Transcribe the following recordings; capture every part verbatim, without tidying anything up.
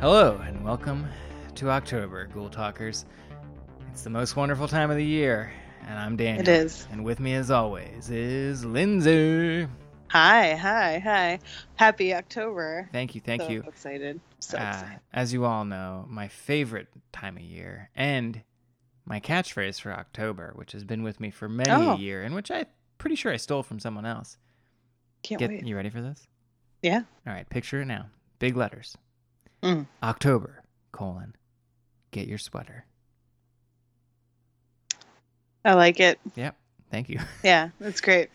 Hello, and welcome to October, Ghoul Talkers. It's the most wonderful time of the year, and I'm Daniel. It is. And with me, as always, is Lindsay. Hi, hi, hi. Happy October. Thank you, thank so you. So excited. So uh, excited. As you all know, my favorite time of year, and my catchphrase for October, which has been with me for many oh. a year, and which I'm pretty sure I stole from someone else. Can't Get, wait. You ready for this? Yeah. All right, picture it now. Big letters. Mm. October, colon, get your sweater. I like it. Yep. Thank you. Yeah, that's great.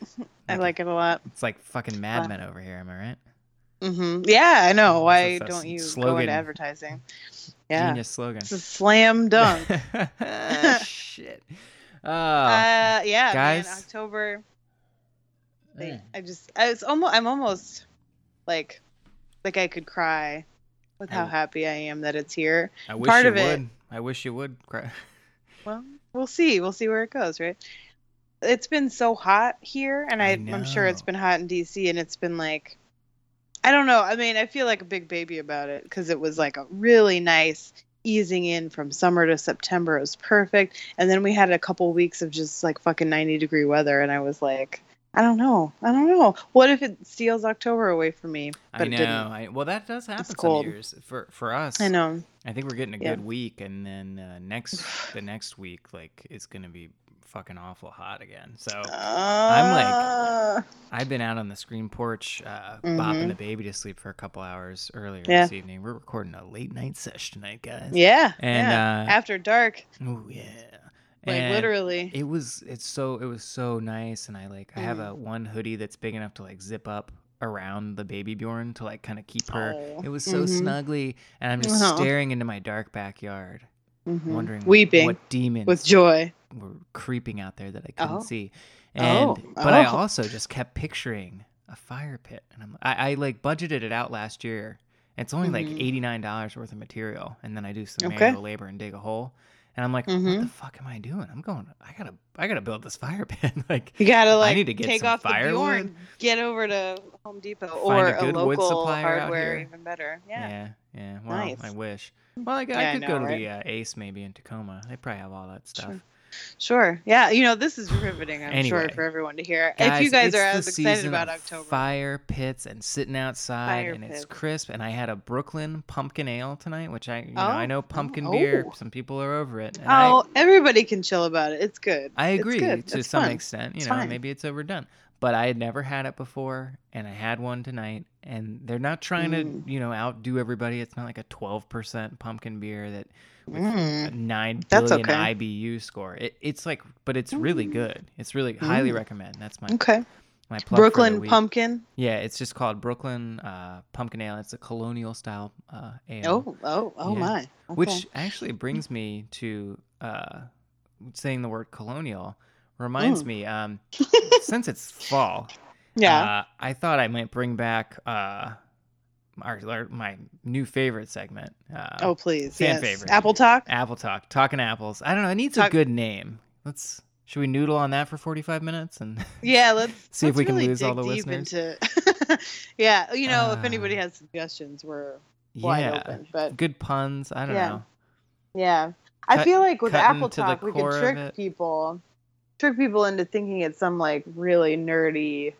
I like it a lot. It's like fucking Mad uh, Men over here, am I right? Mm-hmm. Yeah, I know. Why that's, that's don't you slogan. Go into advertising? Yeah. Genius slogan. It's a slam dunk. Shit. Oh, uh, yeah, guys. Man, October. Like, mm. I just, I was almost, I'm almost like, like I could cry. With how happy I am that it's here. I wish Part you of it, would. I wish you would cry. Well, we'll see. We'll see where it goes, right? It's been so hot here, and I, I I'm sure it's been hot in D C, and it's been like, I don't know. I mean, I feel like a big baby about it because it was like a really nice easing in from summer to September. It was perfect. And then we had a couple weeks of just like fucking ninety degree weather, and I was like, I don't know. I don't know. What if it steals October away from me? But I know. It didn't. I, well, that does happen some years for for us. I know. I think we're getting a yeah. good week, and then uh, next the next week, like it's gonna be fucking awful hot again. So uh... I'm like, I've been out on the screen porch, uh, mm-hmm. bopping the baby to sleep for a couple hours earlier yeah. this evening. We're recording a late night sesh tonight, guys. Yeah. And yeah. Uh, after dark. Oh yeah. Like literally, it was it's so it was so nice, and I like mm. I have a one hoodie that's big enough to like zip up around the baby Bjorn to like kind of keep her. Oh. It was so mm-hmm. snuggly, and I'm just uh-huh. staring into my dark backyard, mm-hmm. wondering weeping what demons with joy were creeping out there that I couldn't oh. see. And oh. but oh. I also just kept picturing a fire pit, and I'm I, I like budgeted it out last year. It's only mm-hmm. like eighty-nine dollars worth of material, and then I do some okay. manual labor and dig a hole. And I'm like, mm-hmm. what the fuck am I doing? I'm going. I gotta. I gotta build this fire pit. like you gotta like I need to get take some off firewood. The Bjorn, get over to Home Depot Find or a, good a local wood supplier hardware, out here. Even better. Yeah. Yeah. Yeah. Well, nice. I wish. Well, I, I yeah, could I know, go to right? the uh, Ace maybe in Tacoma. They probably have all that stuff. Sure. Sure. Yeah. You know, this is riveting, I'm anyway, sure, for everyone to hear. Guys, if you guys are as excited about October. Fire pits and sitting outside fire and pits. It's crisp. And I had a Brooklyn pumpkin ale tonight, which I you oh, know I know pumpkin oh, beer. Oh. Some people are over it. And oh, I, everybody can chill about it. It's good. I agree good. to it's some fun. extent. You it's know, fine. Maybe it's overdone. But I had never had it before, and I had one tonight. And they're not trying mm. to, you know, outdo everybody. It's not like a twelve percent pumpkin beer that with mm. a nine That's billion okay. I B U score. It, it's like, but it's really good. It's really mm. highly recommend. That's my okay. my plug Brooklyn for the week. Pumpkin. Yeah, it's just called Brooklyn uh, Pumpkin Ale. It's a colonial style uh, ale. Oh, oh, oh yeah. my! Okay. Which actually brings me to uh, saying the word colonial. Reminds mm. me, um, since it's fall, yeah, uh, I thought I might bring back uh, our, our my new favorite segment. Uh, oh please, fan yes. favorite, Apple Talk. Apple Talk, talking apples. I don't know. It needs Talk- a good name. Let's should we noodle on that for forty-five minutes and yeah, let's see let's if we really can lose all the listeners. Into... yeah, you know, uh, if anybody has suggestions, we're wide yeah. open. But good puns. I don't yeah. know. Yeah, cut, I feel like with Apple Talk, we could trick people. trick people into thinking it's some like really nerdy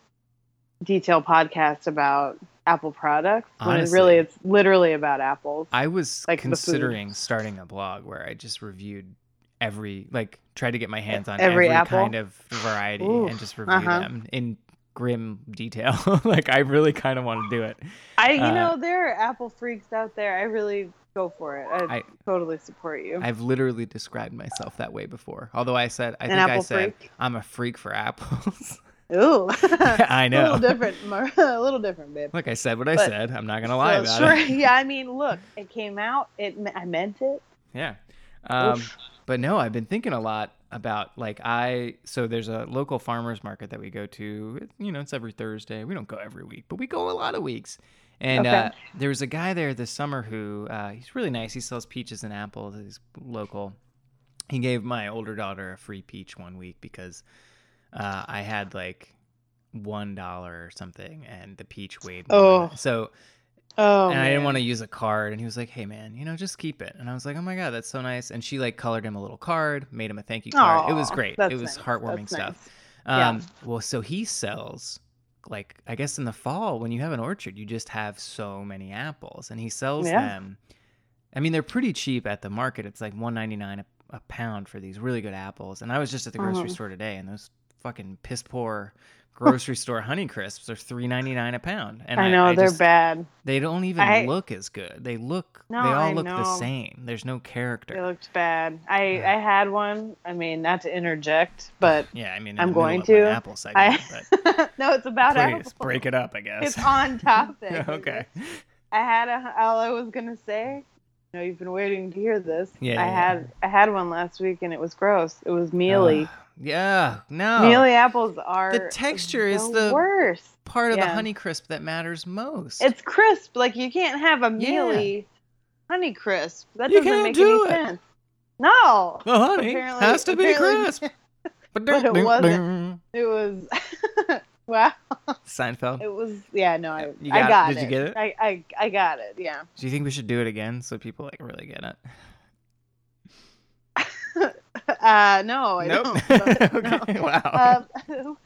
detailed podcast about Apple products when Honestly, really it's literally about apples. I was like considering starting a blog where I just reviewed every, like tried to get my hands on every, every kind of variety Ooh, and just review uh-huh. them in grim detail. Like I really kind of want to do it. I, you uh, know, there are Apple freaks out there. I really go for it. I, I totally support you. I've literally described myself that way before. Although I said, I An think I said, freak? I'm a freak for apples. Ooh. I know. A little different, Mar- a little different, babe. Look, I said what but, I said. I'm not going to lie well, about sure. it. Yeah, I mean, look, it came out. It, I meant it. Yeah. Um, but no, I've been thinking a lot about, like, I, so there's a local farmer's market that we go to, you know, it's every Thursday. We don't go every week, but we go a lot of weeks. And okay. uh, there was a guy there this summer who, uh, he's really nice. He sells peaches and apples. He's local. He gave my older daughter a free peach one week because uh, I had like one dollar or something and the peach weighed oh. more. So, oh, and man. I didn't want to use a card. And he was like, hey man, you know, just keep it. And I was like, oh my God, that's so nice. And she like colored him a little card, made him a thank you card. Aww, it was great. It was nice. Heartwarming that's stuff. Nice. Um, yeah. Well, so he sells, like, I guess in the fall when you have an orchard, you just have so many apples, and he sells yeah. them. I mean, they're pretty cheap at the market. It's like one ninety-nine a a pound for these really good apples. And I was just at the grocery uh-huh. store today, and those fucking piss poor grocery store Honey Crisps are three ninety-nine a pound. And I know I, I they're just, bad. They don't even I, look as good. They look, no, they all I look know. the same. There's no character. They looked bad. I, yeah. I had one. I mean, not to interject, but yeah, I mean, I'm going to apple segment. I, but no, it's about please, apples. Break it up, I guess. It's on topic. Okay. I had a, all I was going to say. No, you've been waiting to hear this. Yeah, I yeah. had I had one last week, and it was gross. It was mealy. Uh, yeah, no. Mealy apples are the texture the is the worst part of yeah. the Honey Crisp that matters most. It's crisp. Like, you can't have a mealy yeah. Honey Crisp. That you doesn't make do any it. sense. No. The honey apparently, has to be crisp. But it wasn't. It was. Wow. Seinfeld? It was, yeah, no, I got, I got it. Did you get it? I, I, I got it, yeah. Do you think we should do it again so people, like, really get it? uh, no, I nope. don't. don't okay, no. wow. Um,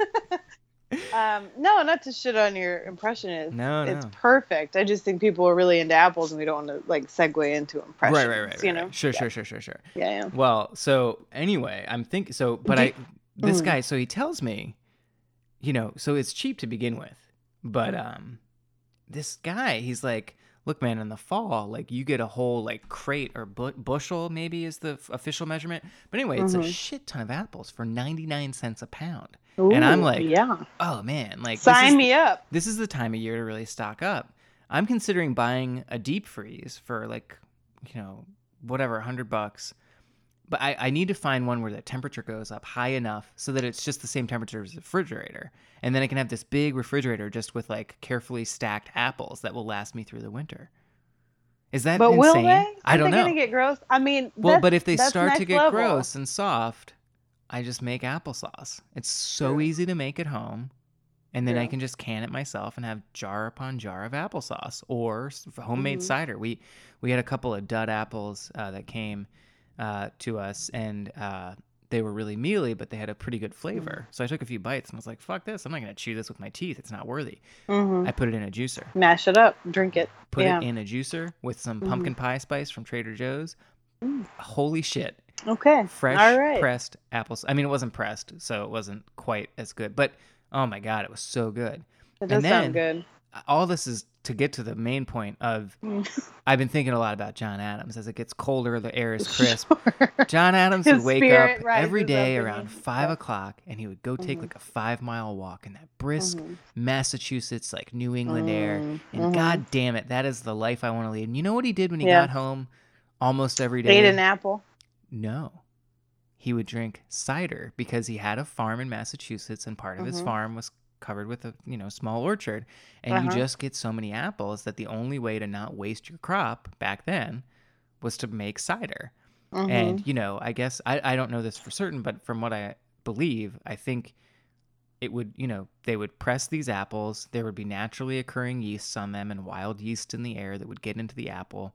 um, no, not to shit on your impression. It's, no, no. It's perfect. I just think people are really into apples, and we don't want to, like, segue into impressions. Right, right, right. right you know? Right. Sure, yeah. sure, sure, sure, sure. Yeah, yeah. Well, so, anyway, I'm thinking, so, but do I, this mm. guy, so he tells me, you know, so it's cheap to begin with, but um, this guy, he's like, look, man, in the fall, like, you get a whole, like, crate or bu- bushel, maybe is the f- official measurement. But anyway, mm-hmm. it's a shit ton of apples for ninety-nine cents a pound. Ooh, and I'm like, yeah. oh, man. like Sign this is, me up. This is the time of year to really stock up. I'm considering buying a deep freeze for, like, you know, whatever, a hundred bucks. But I, I need to find one where the temperature goes up high enough so that it's just the same temperature as the refrigerator. And then I can have this big refrigerator just with, like, carefully stacked apples that will last me through the winter. Is that but insane? Will they? I don't know. Are they going to get gross? I mean, well, but if they start next to get level. gross and soft, I just make applesauce. It's so yeah. easy to make at home. And then yeah. I can just can it myself and have jar upon jar of applesauce or homemade mm-hmm. cider. We, we had a couple of dud apples uh, that came uh to us, and uh they were really mealy, but they had a pretty good flavor. So I took a few bites and was like, fuck this, I'm not gonna chew this with my teeth, it's not worthy. mm-hmm. I put it in a juicer, mash it up, drink it, put yeah. it in a juicer with some mm-hmm. pumpkin pie spice from Trader Joe's. mm. Holy shit. Okay. Fresh All right. pressed apples. I mean, it wasn't pressed, so it wasn't quite as good, but oh my god, it was so good. It does and then, sound good. All this is to get to the main point of I've been thinking a lot about John Adams. As it gets colder, the air is crisp. Sure. John Adams His would wake up every day up around five yeah. o'clock, and he would go take mm-hmm. like a five mile walk in that brisk mm-hmm. Massachusetts, like New England mm-hmm. air. And mm-hmm. god damn it, that is the life I want to lead. And you know what he did when he yeah. got home almost every day? Ate an apple? No. He would drink cider because he had a farm in Massachusetts, and part of mm-hmm. his farm was covered with a, you know, small orchard, and uh-huh. you just get so many apples that the only way to not waste your crop back then was to make cider. Uh-huh. And, you know, I guess I, I don't know this for certain, but from what I believe, I think it would, you know, they would press these apples, there would be naturally occurring yeasts on them and wild yeast in the air that would get into the apple,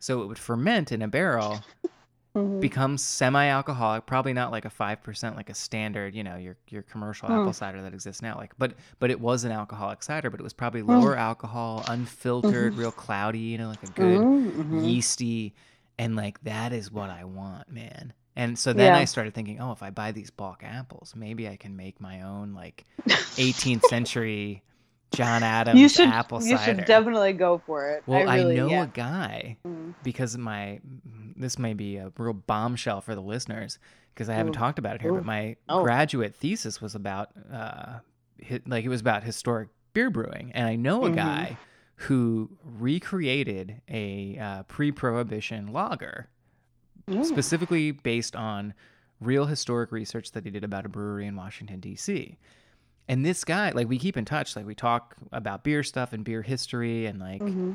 so it would ferment in a barrel. Mm-hmm. Becomes semi-alcoholic, probably not like a five percent, like a standard, you know, your your commercial mm. apple cider that exists now. Like, but but it was an alcoholic cider, but it was probably lower mm. alcohol, unfiltered, mm-hmm. real cloudy, you know, like a good mm-hmm. yeasty, and like that is what I want, man. And so then yeah. I started thinking, oh, if I buy these bulk apples, maybe I can make my own like eighteenth century John Adams you should, apple cider. You should definitely go for it. Well, I, really, I know yeah. a guy mm. because my this may be a real bombshell for the listeners because I haven't Ooh. talked about it here, Ooh. but my oh. graduate thesis was about uh, like it was about historic beer brewing, and I know a mm-hmm. guy who recreated a uh, pre-prohibition lager, Ooh. specifically based on real historic research that he did about a brewery in Washington, D C. And this guy, like, we keep in touch, like we talk about beer stuff and beer history, and like mm-hmm.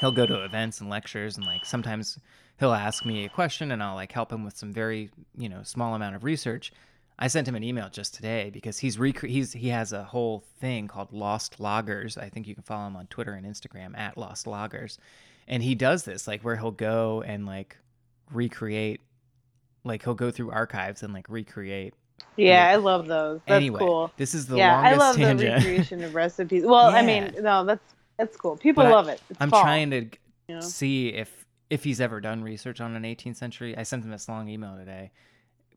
he'll go to events and lectures, and like sometimes he'll ask me a question and I'll like help him with some very, you know, small amount of research. I sent him an email just today because he's rec- he's he has a whole thing called Lost Loggers. I think you can follow him on Twitter and Instagram at Lost Loggers. And he does this, like, where he'll go and like recreate, like he'll go through archives and like recreate. Yeah, you know. I love those. That's anyway, cool. This is the yeah, longest I love tangent. The recreation of recipes. Well, yeah. I mean, no, that's that's cool. People but love I, it. It's I'm fall. trying to you know? see if if he's ever done research on an eighteenth century. I sent him this long email today.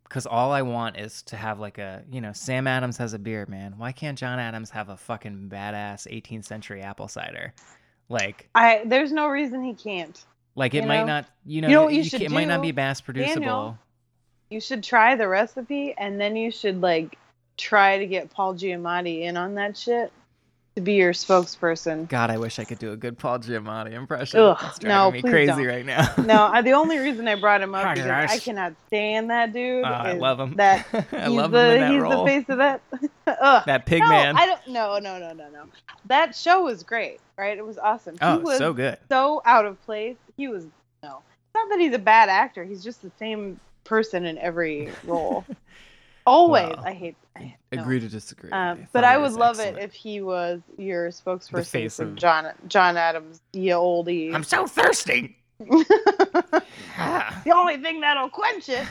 Because all I want is to have like a, you know, Sam Adams has a beer, man. Why can't John Adams have a fucking badass eighteenth century apple cider? Like, I there's no reason he can't. Like, it you might know? not, you know, you know what you you can, it might not be mass producible. Daniel, you should try the recipe, and then you should like try to get Paul Giamatti in on that shit to be your spokesperson. God, I wish I could do a good Paul Giamatti impression. Ugh, it's driving no, me please crazy don't. right now. No, I, the only reason I brought him up is I cannot stand that dude. Oh, I love him. That I love the, him in that he's role. He's the face of that. Ugh. That pig no, man. I don't. No, no, no, no, no. That show was great, right? It was awesome. He oh, was so good. So out of place. He was no. It's not that he's a bad actor. He's just the same person in every role. Always. Wow. I hate I, no. Agree to disagree. Um, I but I would love excellent. it if he was your spokesperson for of... John John Adams, you oldie. I'm so thirsty. The only thing that'll quench it.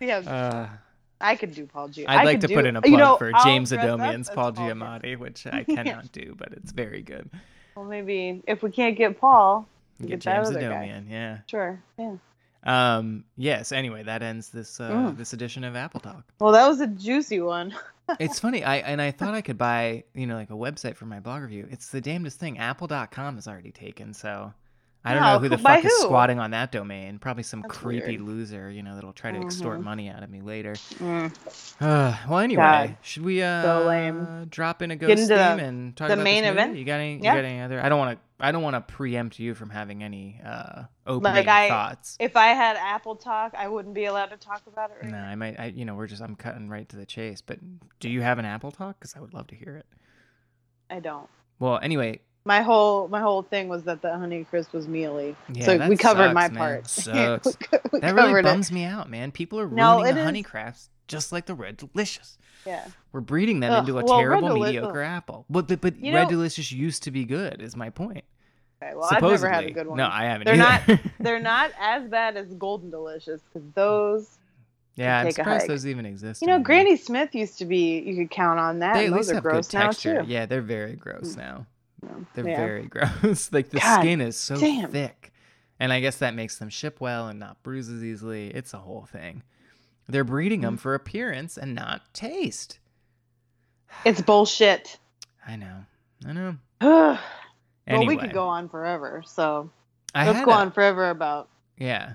Yeah, uh, I could do Paul Giamatti. I'd I like to do, put in a plug you know, for I'll James Adomian's Paul Giamatti, which I cannot do, but it's very good. Well, maybe if we can't get Paul, we get, get James that other Adomian. Guy. Yeah, sure. Yeah. Um, yes. Anyway, that ends this, uh, mm. this edition of Apple Talk. Well, that was a juicy one. It's funny. I, and I thought I could buy, you know, like a website for my blog review. It's the damnedest thing. apple dot com is already taken. So I don't oh, know who the fuck who? is squatting on that domain. Probably some That's creepy weird. loser, you know, that'll try to mm-hmm. extort money out of me later. Mm. Uh, well, anyway, God. should we, uh, so lame. drop in a ghost theme the, and talk the about the main event? You got any, yeah. you got any other, I don't want to. I don't want to preempt you from having any uh, opening like I, thoughts. If I had Apple Talk, I wouldn't be allowed to talk about it. Right no, now. I might. I, you know, we're just. I'm cutting right to the chase. But do you have an Apple Talk? Because I would love to hear it. I don't. Well, anyway, my whole my whole thing was that the Honey Crisp was mealy. Yeah, so that we covered sucks, my man. part. Sucks. we, we that really bums it. me out, man. People are ruining no, the Honey Crisps just like the Red Delicious. Yeah. We're breeding them Ugh, into a well, terrible, Deli- mediocre ugh. apple. But but, but Red know, Delicious used to be good, is my point. Okay, well, Supposedly. I've never had a good one. No, I haven't. They're either. not they're not as bad as Golden Delicious, because those. Yeah, I'm surprised those even exist. You know, anymore. Granny Smith used to be. You could count on that. They and at least those are have gross good texture. Now too. Yeah, they're very gross mm. now. No. They're yeah. very gross. Like the God, skin is so damn. thick, and I guess that makes them ship well and not bruise as easily. It's a whole thing. They're breeding them for appearance and not taste. It's bullshit. I know. I know. Well, anyway. We could go on forever. So I let's go a, on forever about. Yeah.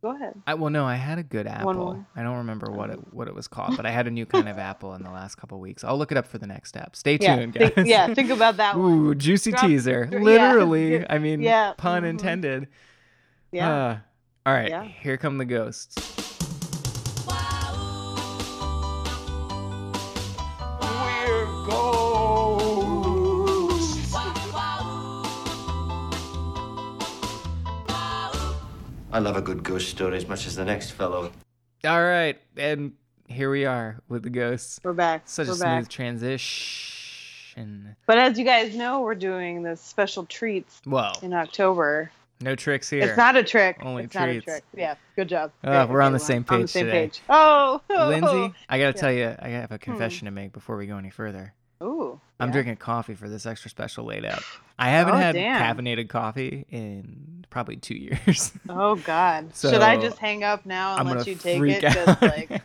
Go ahead. I, well, no, I had a good apple. I don't remember what it what it was called, but I had a new kind of apple in the last couple of weeks. I'll look it up for the next step. Stay yeah, tuned, guys. Think, yeah, think about that one. Ooh, juicy Drop, teaser. Dr- Literally. Yeah. I mean, yeah. pun mm-hmm. intended. Yeah. Uh, all right. Yeah. Here come the ghosts. I love a good ghost story as much as the next fellow. All right, and here we are with the ghosts. We're back. Such we're a smooth back. transition. But as you guys know, we're doing the special treats Whoa. in October. No tricks here. It's not a trick. Only it's treats. Not a trick. Yeah, good job. Uh, we're on the same page on the same today. Page. Oh, Lindsay, I got to yeah. tell you, I have a confession hmm. to make before we go any further. Ooh, I'm yeah. drinking coffee for this extra special laid out. I haven't oh, had damn. caffeinated coffee in probably two years. Oh, God. So should I just hang up now and I'm let you take it? Just like... Hey,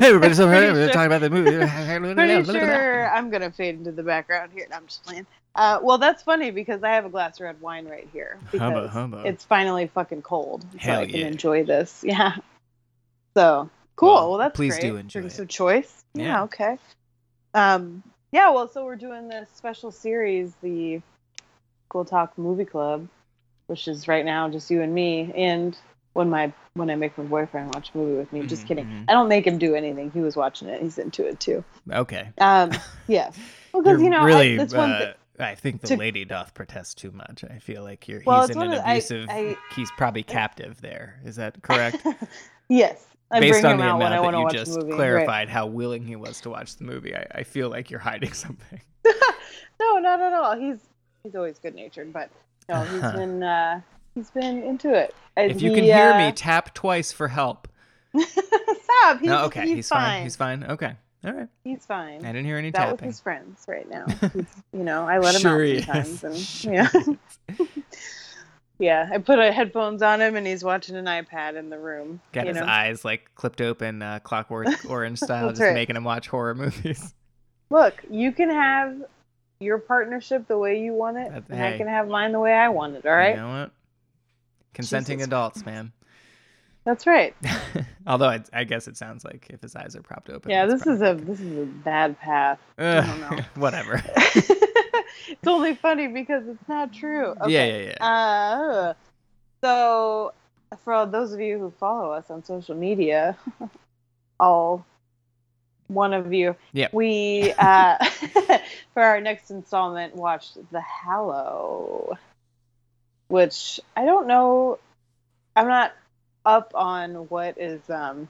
everybody, so we're sure. talking about the movie. Pretty sure I'm going to fade into the background here. I'm just playing. Uh, well, that's funny because I have a glass of red wine right here. Because hubba, hubba. It's finally fucking cold. So Hell I can yeah. enjoy this. Yeah. So, cool. Well, well that's please great. Please do enjoy Drink it. Some choice. Yeah, yeah okay. Um, yeah, well, so we're doing this special series, the Ghoul Talk Movie Club, which is right now just you and me, and when my when I make my boyfriend watch a movie with me. Mm-hmm, just kidding. Mm-hmm. I don't make him do anything. He was watching it. He's into it, too. Okay. Um, yeah. Well, because, you know, really, I, that's one thing. I think the to, lady doth protest too much. I feel like you're well, he's in an the, abusive. I, I, he's probably captive there. Is that correct? Yes. I Based on the amount that you watch just movie, clarified right. how willing he was to watch the movie, I, I feel like you're hiding something. No, not at all. He's he's always good natured, but no, he's uh-huh. been uh, he's been into it. And if you he, can hear uh... me, tap twice for help. Stop. He's, no, okay. He's, he's fine. fine. He's fine. Okay. All right. He's fine. I didn't hear any tapping. He's out with his friends right now. He's, you know, I let him sure out sometimes. And, sure yeah. yeah, I put a headphones on him and he's watching an iPad in the room. Got his know? eyes like clipped open, uh, Clockwork Orange style, just right. making him watch horror movies. Look, you can have your partnership the way you want it, That's, and hey, I can have mine the way I want it, all right? You know what? Consenting Jesus. adults, man. That's right. Although I, I guess it sounds like if his eyes are propped open. Yeah, this is a this is a bad path. Uh, I don't know. Whatever. It's only funny because it's not true. Okay. Yeah, yeah, yeah. Uh, so, for those of you who follow us on social media, all one of you, yep. we uh, for our next installment watched The Hallow, which I don't know. I'm not. up on what is um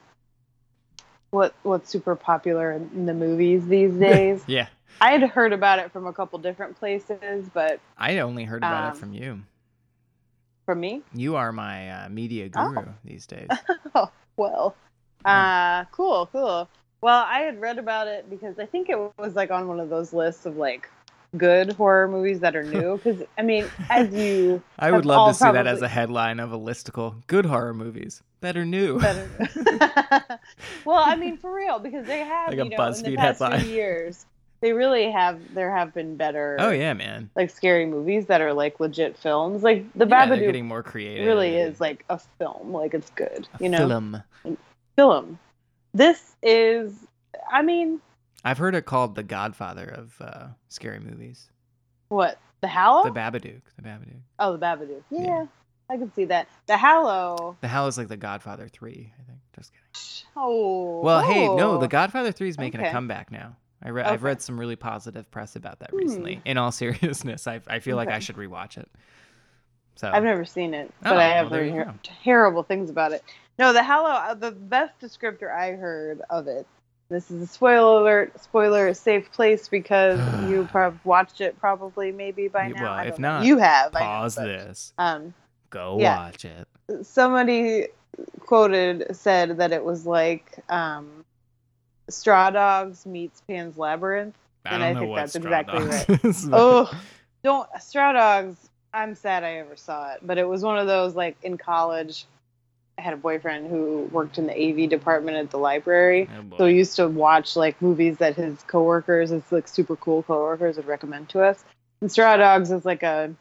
what what's super popular in the movies these days. Yeah, I had heard about it from a couple different places, but I only heard about um, it from you. From me? You are my uh, media guru oh. these days. Oh, well, uh, cool, cool. Well, I had read about it because I think it was like on one of those lists of like good horror movies that are new, because I mean, as you I would love to see probably... that as a headline of a listicle, good horror movies that are new. Well, I mean, for real, because they have like a you know, BuzzFeed in the past headline. Few years they really have there have been better oh yeah man like scary movies that are like legit films, like The yeah, Babadook getting more creative really is like a film, like it's good a you know film film this is I mean I've heard it called the Godfather of uh, scary movies. What? The Hallow? The Babadook. The Babadook. Oh, the Babadook. Yeah, yeah. I can see that. The Hallow. The Hallow is like the Godfather three, I think. Just kidding. Oh. Well, oh. hey, no, the Godfather three is making okay. a comeback now. I re- okay. I've read some really positive press about that recently. Hmm. In all seriousness, I I feel okay. like I should rewatch it. So I've never seen it, but oh, I have well, heard ter- terrible things about it. No, the Hallow. The best descriptor I heard of it. This is a spoiler alert, spoiler safe place because you probably watched it probably maybe by now. Well, I don't if know. Not, you have. Pause I know, but, this. Um, Go yeah. watch it. Somebody quoted, said that it was like um, Straw Dogs meets Pan's Labyrinth. I and I think that's exactly right. Is, oh, don't Straw Dogs. I'm sad I ever saw it, but it was one of those like in college. I had a boyfriend who worked in the A V department at the library, oh so he used to watch like movies that his coworkers, his like super cool coworkers, would recommend to us. And Straw Dogs is like a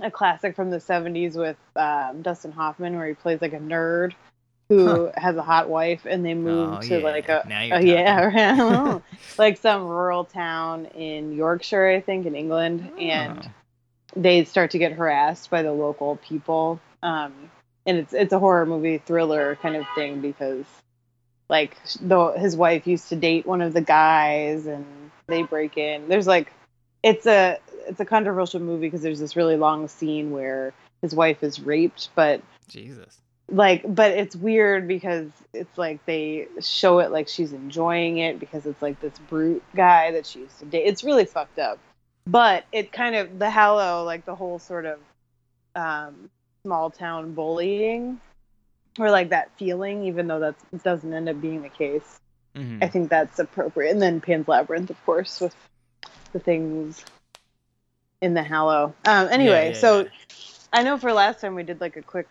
a classic from the seventies with um, Dustin Hoffman, where he plays like a nerd who huh. has a hot wife, and they move oh, to yeah. like a, now you're a yeah, like some rural town in Yorkshire, I think, in England, oh. and they start to get harassed by the local people. Um, And it's it's a horror movie thriller kind of thing because, like, the, his wife used to date one of the guys, and they break in. There's like, it's a it's a controversial movie because there's this really long scene where his wife is raped, but Jesus, like, but it's weird because it's like they show it like she's enjoying it because it's like this brute guy that she used to date. It's really fucked up, but it kind of the Hallow, like the whole sort of. Um, small town bullying or like that feeling, even though that doesn't end up being the case. Mm-hmm. I think that's appropriate. And then Pan's Labyrinth, of course, with the things in the Hallow. Um, anyway, yeah, yeah, so yeah. I know for last time we did like a quick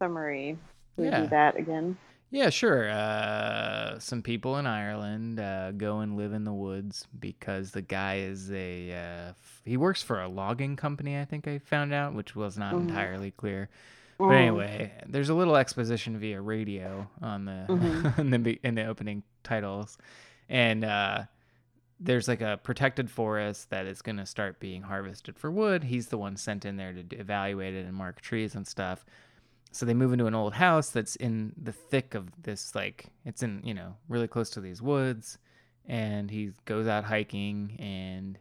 summary. Can we yeah. do that again? Yeah, sure. Uh, some people in Ireland uh, go and live in the woods because the guy is a... Uh, f- he works for a logging company, I think I found out, which was not mm-hmm. entirely clear. Mm. But anyway, there's a little exposition via radio on the, mm-hmm. in, the in the opening titles. And uh, there's like a protected forest that is going to start being harvested for wood. He's the one sent in there to evaluate it and mark trees and stuff. So they move into an old house that's in the thick of this, like, it's in, you know, really close to these woods. And he goes out hiking and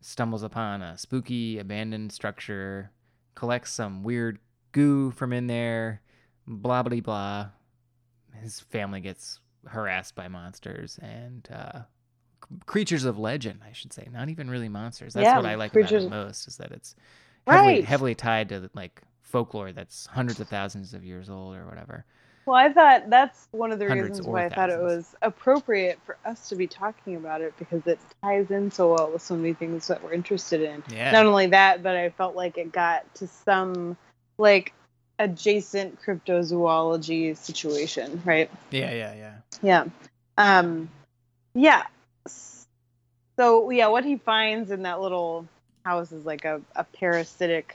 stumbles upon a spooky abandoned structure, collects some weird goo from in there, blah, blah, blah. His family gets harassed by monsters and uh, creatures of legend, I should say. Not even really monsters. That's yeah, what I like creatures. About it most, is that it's heavily, right. heavily tied to, like, folklore that's hundreds of thousands of years old or whatever. Well, I thought that's one of the hundreds reasons why I thousands. thought it was appropriate for us to be talking about it, because it ties in so well with so many things that we're interested in. Yeah. Not only that, but I felt like it got to some, like, adjacent cryptozoology situation, right? Yeah, yeah, yeah. Yeah. Um, yeah. So, yeah, what he finds in that little house is like a, a parasitic...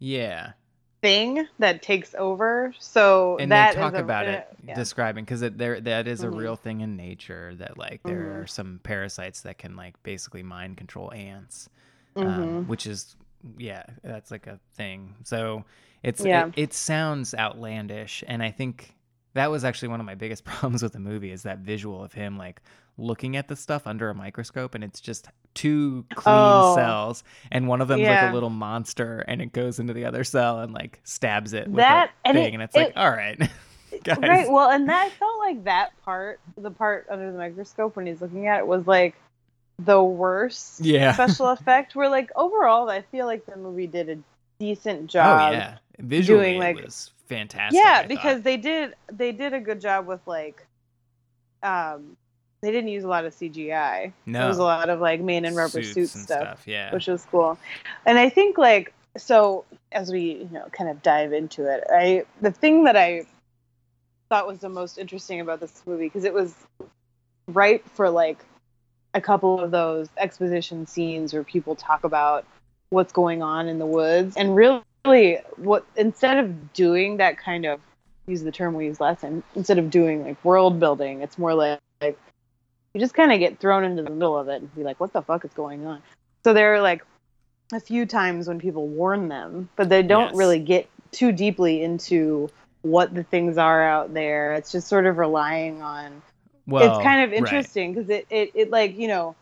Yeah. thing that takes over, so and that they talk is a, about it yeah. describing, because there that is a mm-hmm. real thing in nature, that like there mm-hmm. are some parasites that can like basically mind control ants, um, mm-hmm. which is yeah that's like a thing. So it's yeah. it, it sounds outlandish, and I think that was actually one of my biggest problems with the movie, is that visual of him like looking at the stuff under a microscope, and it's just two clean oh. cells, and one of them yeah. like a little monster, and it goes into the other cell and like stabs it with that a and thing, it, and it's it, like, all right, guys. Right. Well, and that I felt like that part, the part under the microscope when he's looking at it, was like the worst yeah. special effect. Where like overall, I feel like the movie did a decent job. Oh yeah, visually doing, like, it was fantastic. Yeah, I because thought. they did they did a good job with like. Um, They didn't use a lot of C G I. No. It was a lot of, like, man in rubber suits, suits and stuff, stuff yeah. which was cool. And I think, like, so as we, you know, kind of dive into it, I the thing that I thought was the most interesting about this movie, because it was ripe for, like, a couple of those exposition scenes where people talk about what's going on in the woods. And really, what instead of doing that kind of, use the term we used last time, instead of doing, like, world building, it's more like, like you just kind of get thrown into the middle of it and be like, what the fuck is going on? So there are like a few times when people warn them, but they don't yes. really get too deeply into what the things are out there. It's just sort of relying on, well, it's kind of interesting because right. it, it, it like, you know,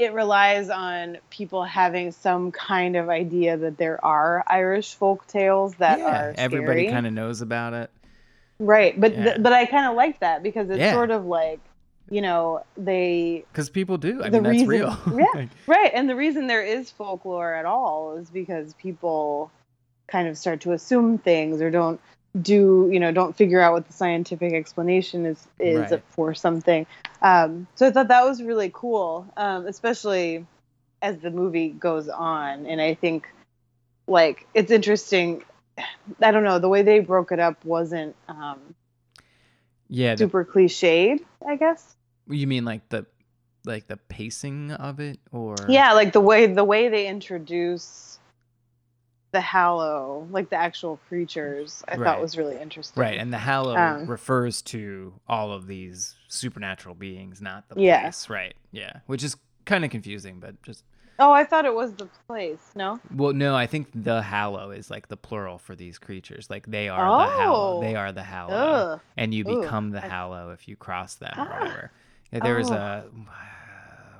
it relies on people having some kind of idea that there are Irish folk tales that yeah, are scary. Everybody kind of knows about it. Right. But, yeah. th- but I kind of like that because it's yeah. sort of like, you know, they... Because people do. I mean, that's real. Yeah, right. And the reason there is folklore at all is because people kind of start to assume things or don't do, you know, don't figure out what the scientific explanation is, is right. for something. Um, so I thought that was really cool, um, especially as the movie goes on. And I think, like, it's interesting. I don't know. The way they broke it up wasn't... Um, Yeah, super the, cliched, I guess. You mean like the, like the pacing of it, or yeah, like the way the way they introduce the Hallow, like the actual creatures, I right. thought was really interesting. Right, and the Hallow um, refers to all of these supernatural beings, not the place. Yeah. Right, yeah, which is kind of confusing, but just. Oh, I thought it was the place. No. Well, no, I think the Hallow is like the plural for these creatures. Like they are oh. the Hallow. They are the Hallow, Ugh. and you become Ooh. the Hallow if you cross them ah. or whatever. Yeah, there oh. was a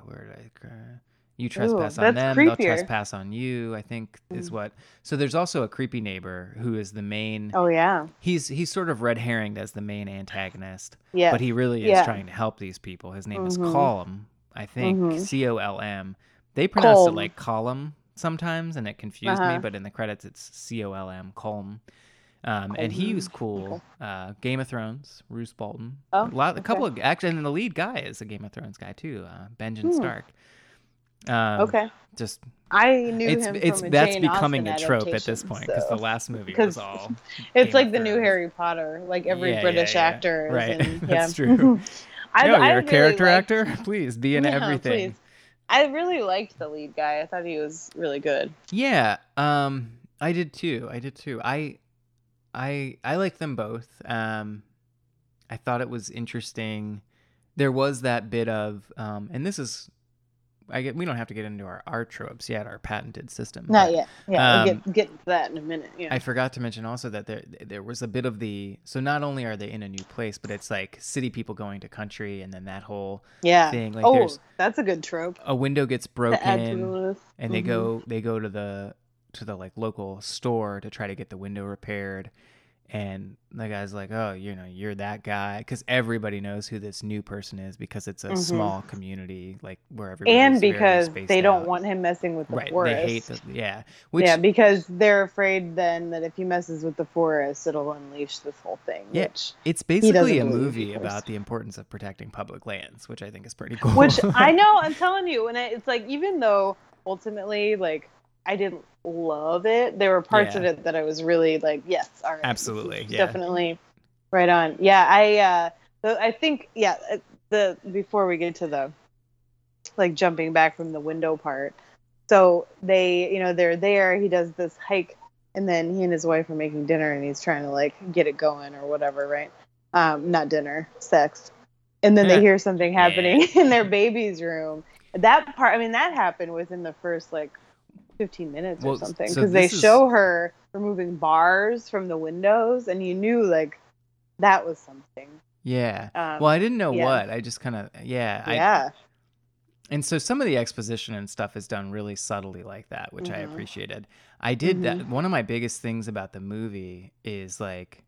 where did I? You trespass Ooh, on them, creepier. They'll trespass on you, I think is mm. what. So there's also a creepy neighbor who is the main. Oh yeah. He's he's sort of red herringed as the main antagonist. Yeah. But he really is yeah. trying to help these people. His name mm-hmm. is Colm, I think mm-hmm. C O L M. They pronounce Colm. it like column sometimes, and it confused uh-huh. me, but in the credits, it's C O L M, Colm. Um, and he was cool. Okay. Uh, Game of Thrones, Roose Bolton. Oh, a, lot, okay. a couple of, actually, and the lead guy is a Game of Thrones guy, too, uh, Benjen hmm. Stark. Um, okay. Just I knew it's, him it's, from it's, That's Jane becoming Austen a trope at this point, because so. the last movie was all It's Game like the Thrones. New Harry Potter, like every yeah, British yeah, yeah. actor. Right, in, yeah. that's true. I, no, I, you're I a really character liked... actor? Please, be in no, everything. Please. I really liked the lead guy. I thought he was really good. Yeah, um, I did too. I did too. I, I, I liked them both. Um, I thought it was interesting. There was that bit of, um, and this is I get, we don't have to get into our, our tropes yet, our patented system. Not but, yet. Yeah, um, we'll get, get to that in a minute. Yeah. I forgot to mention also that there there was a bit of the, so not only are they in a new place, but it's like city people going to country and then that whole yeah. thing. Like oh, that's a good trope. A window gets broken and mm-hmm. they go they go to the to the like local store to try to get the window repaired. And the guy's like, oh, you know, you're that guy. Because everybody knows who this new person is because it's a mm-hmm. small community, like where everybody and because they don't out. want him messing with the right. forest. They hate the, yeah. Which, yeah, because they're afraid then that if he messes with the forest, it'll unleash this whole thing. Yeah, which it's basically a movie about the importance of protecting public lands, which I think is pretty cool. Which I know, I'm telling you. And it's like, even though ultimately, like, I didn't love it. There were parts yeah. of it that I was really like, yes, all right. Absolutely. Yeah. Definitely right on. Yeah, I uh, I think, yeah, the before we get to the, like, jumping back from the window part. So they, you know, they're there. He does this hike, and then he and his wife are making dinner, and he's trying to, like, get it going or whatever, right? Um, not dinner, sex. And then they hear something happening yeah. in their baby's room. That part, I mean, that happened within the first, like, fifteen minutes well, or something because so they is... show her removing bars from the windows and you knew like that was something. Yeah. Um, well, I didn't know yeah. what. I just kind of, yeah. Yeah. I... And so some of the exposition and stuff is done really subtly like that, which mm-hmm. I appreciated. I did mm-hmm. that. One of my biggest things about the movie is like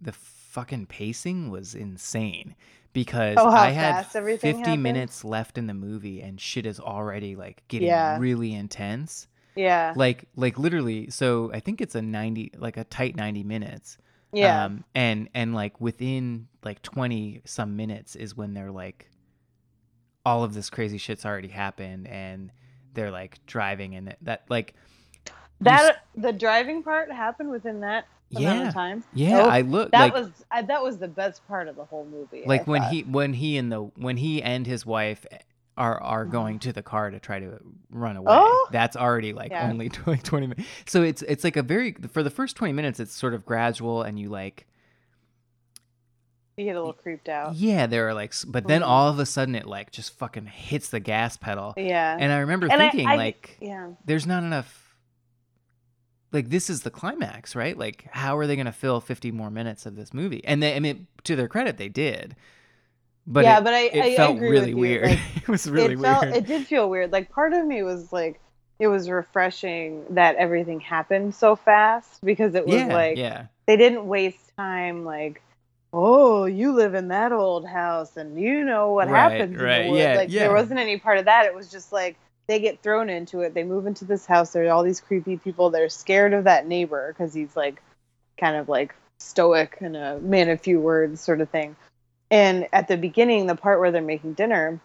the fucking pacing was insane because oh, I had fifty happened? minutes left in the movie and shit is already like getting yeah. really intense. Yeah. Like, like literally. So I think it's a ninety, like a tight ninety minutes. Yeah. Um, and, and like within like twenty some minutes is when they're like, all of this crazy shit's already happened and they're like driving and that like. That you, the driving part happened within that. Yeah, time. yeah. So I look. That like, was I, that was the best part of the whole movie. Like I when thought. he when he and the when he and his wife are are going to the car to try to run away. Oh? That's already like yeah. only twenty minutes. So it's it's like a very for the first twenty minutes it's sort of gradual and you like you get a little creeped out. Yeah, there are like, but then all of a sudden it like just fucking hits the gas pedal. Yeah, and I remember and thinking I, I, like, yeah. there's not enough. Like, this is the climax, right? Like, how are they going to fill fifty more minutes of this movie? And they, I mean, to their credit, they did. But yeah, it, but I, it I felt agree really with you. weird. Like, it was really it felt, weird. It did feel weird. Like, part of me was like, it was refreshing that everything happened so fast because it was yeah, like, yeah. they didn't waste time, like, oh, you live in that old house and you know what right, happens. Right, in the yeah, like, yeah. There wasn't any part of that. It was just like, they get thrown into it. They move into this house. There are all these creepy people. They're scared of that neighbor because he's like, kind of like stoic and a man of few words sort of thing. And at the beginning, the part where they're making dinner,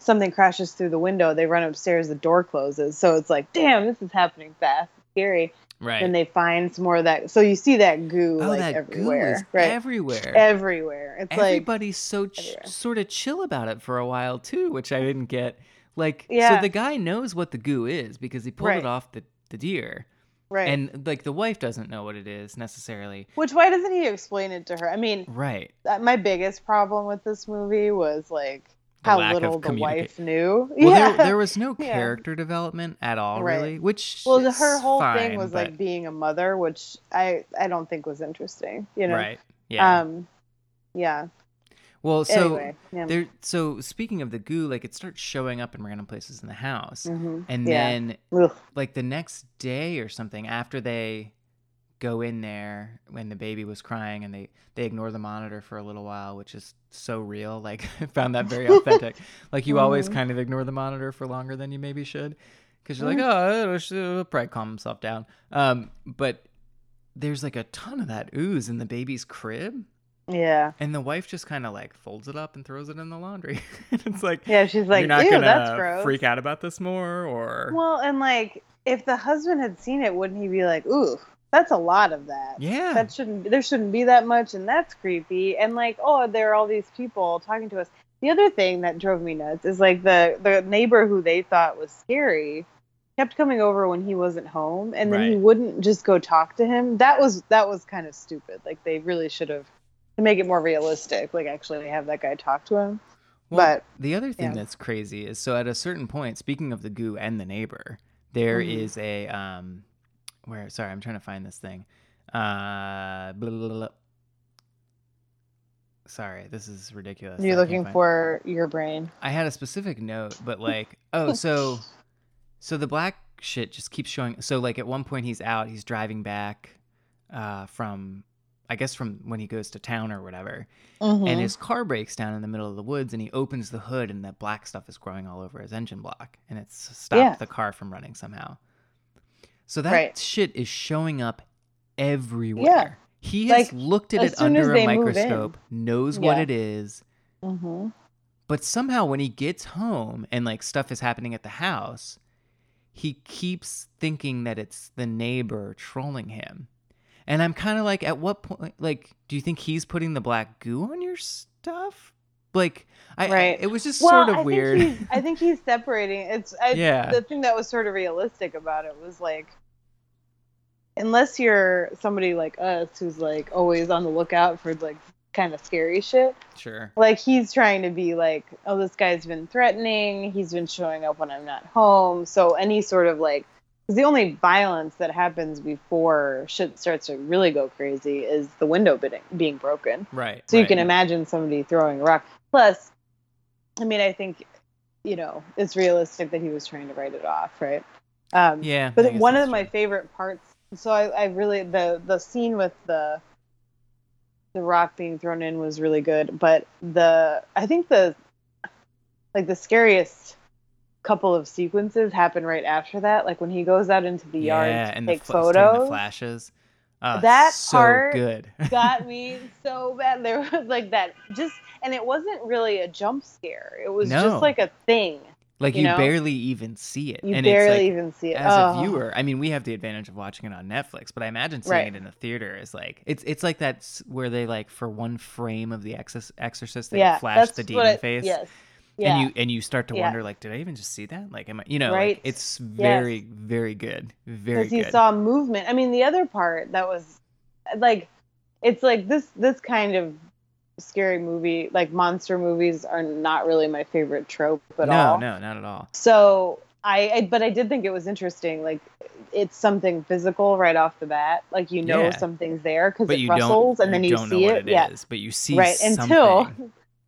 something crashes through the window. They run upstairs. The door closes. So it's like, damn, this is happening fast. It's scary. Right. And they find some more of that. So you see that goo oh, like that everywhere. Goo is right? Everywhere. Everywhere. It's Everybody's like everybody's so ch- sort of chill about it for a while too, which I didn't get. Like, yeah. so the guy knows what the goo is because he pulled right. it off the, the deer. Right. And, like, the wife doesn't know what it is necessarily. Which, why doesn't he explain it to her? I mean, right. That, my biggest problem with this movie was, like, the how little the wife knew. Well, yeah. there, there was no character yeah. development at all, right. really. Which Well, is her whole fine, thing was, but... like, being a mother, which I, I don't think was interesting, you know? Right, yeah. Um, yeah. Well, so anyway, yeah. there. So speaking of the goo, like it starts showing up in random places in the house, mm-hmm. and yeah. then Ugh. like the next day or something after they go in there when the baby was crying and they, they ignore the monitor for a little while, which is so real. Like I found that very authentic. Like you mm-hmm. always kind of ignore the monitor for longer than you maybe should because you're mm-hmm. like, oh, it'll, it'll probably calm himself down. Um, but there's like a ton of that ooze in the baby's crib. Yeah. And the wife just kind of like folds it up and throws it in the laundry. It's like, yeah, she's like, you're not going to freak out about this more or. Well, and like if the husband had seen it, wouldn't he be like, ooh, that's a lot of that. Yeah. That shouldn't, there shouldn't be that much. And that's creepy. And like, oh, there are all these people talking to us. The other thing that drove me nuts is like the, the neighbor who they thought was scary kept coming over when he wasn't home. And then right. he wouldn't just go talk to him. That was, that was kind of stupid. Like they really should have. To make it more realistic, like actually have that guy talk to him. Well, but the other thing yeah. that's crazy is, so at a certain point, speaking of the goo and the neighbor, there mm-hmm. is a um, where sorry, I'm trying to find this thing. Uh, blah, blah, blah. Sorry, this is ridiculous. You're looking for it. Your brain. I had a specific note, but like, oh, so, so the black shit just keeps showing. So like at one point he's out, he's driving back uh, from, I guess from when he goes to town or whatever. Mm-hmm. And his car breaks down in the middle of the woods and he opens the hood and that black stuff is growing all over his engine block. And it's stopped yeah. the car from running somehow. So that right. shit is showing up everywhere. Yeah. He has like, looked at it under a microscope, knows yeah. what it is. Mm-hmm. But somehow when he gets home and like stuff is happening at the house, he keeps thinking that it's the neighbor trolling him. And I'm kind of like, at what point, like, do you think he's putting the black goo on your stuff? Like, I, right. I it was just well, sort of I weird. Think he's, I think he's separating. It's I, yeah. the thing that was sort of realistic about it was like, unless you're somebody like us who's like always on the lookout for like kind of scary shit. Sure. Like he's trying to be like, oh, this guy's been threatening. He's been showing up when I'm not home. So any sort of like, because the only violence that happens before shit starts to really go crazy is the window being broken. Right. So right. you can imagine somebody throwing a rock. Plus, I mean, I think, you know, it's realistic that he was trying to write it off. Right. Um, yeah. But one of my true. favorite parts. So I, I really the, the scene with the the rock being thrown in was really good, but the I think the like the scariest couple of sequences happen right after that, like when he goes out into the yard yeah, to and take the fl- photos. And the flashes. Oh, that so part good. got me so bad. There was like that just, and it wasn't really a jump scare. It was no. just like a thing. Like you, you know? barely even see it. You and barely it's like, even see it. As oh. a viewer, I mean, we have the advantage of watching it on Netflix, but I imagine seeing right. it in the theater is like, it's it's like that where they like for one frame of The Exorcist, they yeah, flash the demon it, face. Yes. Yeah. And you and you start to yeah. wonder, like, did I even just see that? Like, am I, you know, right? like, it's very, yes. very good. Very good. Because you saw movement. I mean, the other part that was like, it's like this this kind of scary movie, like monster movies are not really my favorite trope at no, all. No, no, not at all. So I, I, but I did think it was interesting. Like it's something physical right off the bat. Like, you know, yeah. something's there because it rustles and you then you don't see know what it. it yeah. is, but you see right. something. Until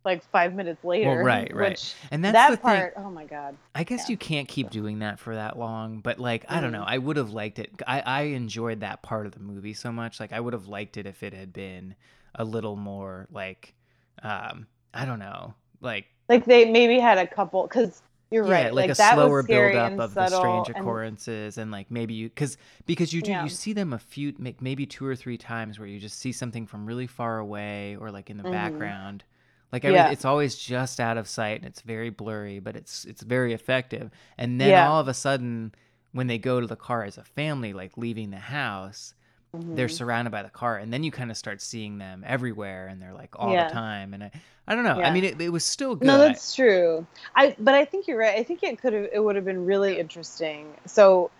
like five minutes later. Well, right, right. Which, and that's that the part. Thing. Oh my God. I guess yeah. you can't keep doing that for that long, but like, I don't know. I would have liked it. I, I enjoyed that part of the movie so much. Like I would have liked it if it had been a little more like, um, I don't know, like like they maybe had a couple because you're yeah, right, like, like a that slower build up of the strange occurrences and, and like maybe you because because you do yeah. you see them a few maybe two or three times where you just see something from really far away or like in the mm-hmm. background, like every, yeah. it's always just out of sight and it's very blurry, but it's it's very effective. And then yeah. all of a sudden when they go to the car as a family, like leaving the house. Mm-hmm. They're surrounded by the car, and then you kind of start seeing them everywhere, and they're like all yeah. the time. And I, I don't know. Yeah. I mean, it, it was still good. No, that's true. I, but I think you're right. I think it could have, it would have been really interesting. So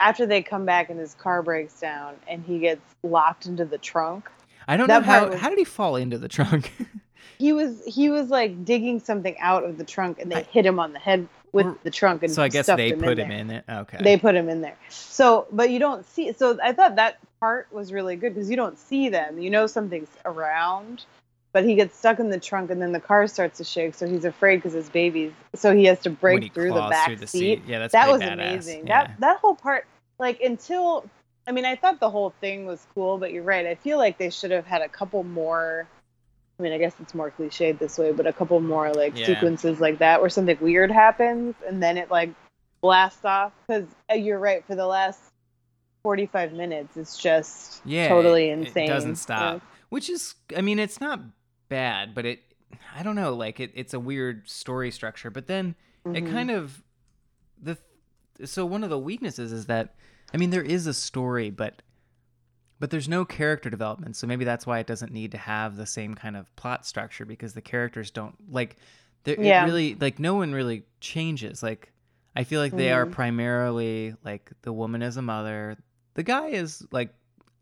after they come back, and his car breaks down, and he gets locked into the trunk. I don't know how. Was, how did he fall into the trunk? he was he was like digging something out of the trunk, and they I, hit him on the head with the trunk, and so I guess they him put in him in it. Okay, they put him in there. So, but you don't see. So I thought that part was really good because you don't see them, you know something's around, but he gets stuck in the trunk and then the car starts to shake, so he's afraid because his baby's, so he has to break through the back through the seat. seat yeah that's that was badass. amazing yeah. that that whole part, like, until I mean I thought the whole thing was cool, but you're right, I feel like they should have had a couple more, I mean I guess it's more cliched this way, but a couple more like yeah. sequences like that where something weird happens and then it like blasts off, because you're right, for the last forty-five minutes it's just yeah, totally insane. It doesn't stop, yeah. which is, I mean, it's not bad, but it, I don't know, like it, it's a weird story structure, but then mm-hmm. it kind of the so one of the weaknesses is that, I mean, there is a story, but but there's no character development, so maybe that's why it doesn't need to have the same kind of plot structure, because the characters don't like yeah. it really, like no one really changes. Like I feel like they mm-hmm. are primarily like the woman is a mother. The guy is like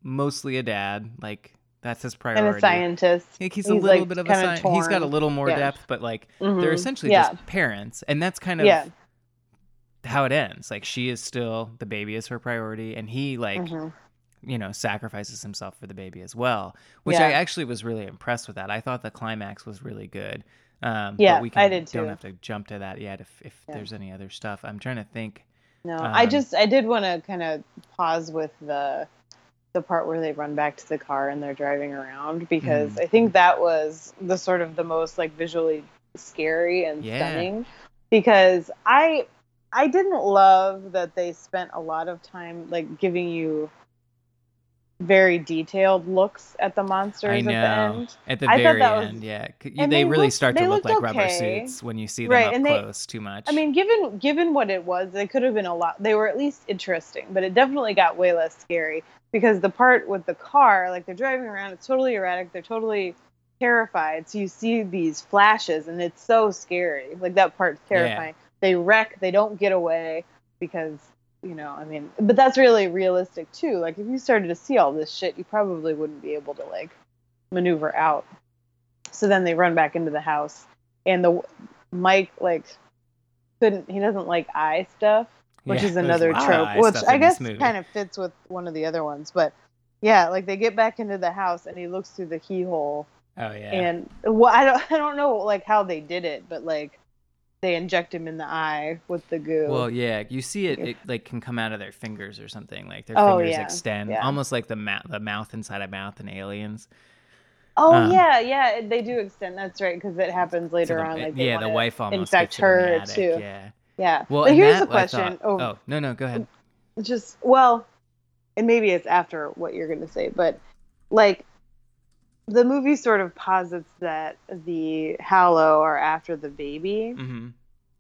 mostly a dad, like That's his priority. And a scientist. Like he's, he's a little like bit of a scientist. He's got a little more yeah. depth, but like mm-hmm. they're essentially yeah. just parents. And that's kind of yeah. how it ends. Like she is still, the baby is her priority. And he like, mm-hmm. you know, sacrifices himself for the baby as well, which yeah. I actually was really impressed with that. I thought the climax was really good. Um, yeah, but we can, I did too. Don't have to jump to that yet if, if yeah. there's any other stuff. I'm trying to think. No, um, I just, I did want to kind of pause with the... the part where they run back to the car and they're driving around, because mm. I think that was the sort of the most like visually scary and yeah. stunning, because I I didn't love that they spent a lot of time like giving you very detailed looks at the monsters. I know. At the end. At the I very was, end, yeah. They, they really looked, start to look like okay. rubber suits when you see them right. up and close they, too much. I mean, given given what it was, they could have been a lot. They were at least interesting, but it definitely got way less scary. Because the part with the car, like they're driving around, it's totally erratic. They're totally terrified. So you see these flashes, and it's so scary. Like that part's terrifying. Yeah. They wreck. They don't get away because, you know, I mean, but that's really realistic too. Like if you started to see all this shit, you probably wouldn't be able to like maneuver out. So then they run back into the house, and the Mike like couldn't. He doesn't like eye stuff. Which yeah, is another trope, which I guess kind of fits with one of the other ones. But yeah, like they get back into the house and he looks through the keyhole. Oh yeah. And well, I don't, I don't know like how they did it, but like they inject him in the eye with the goo. Well, yeah, you see it, it like can come out of their fingers or something. Like their oh, fingers yeah. extend, yeah. almost like the ma- the mouth inside a mouth in Aliens. Oh um, yeah, yeah, they do extend. That's right, because it happens later so the, on. Like they yeah, the wife almost infect her too. Yeah. Yeah. Well, but here's the question. Thought, oh, oh, no, no, go ahead. Just, well, and maybe it's after what you're going to say, but like the movie sort of posits that the Hallow are after the baby. Mm-hmm.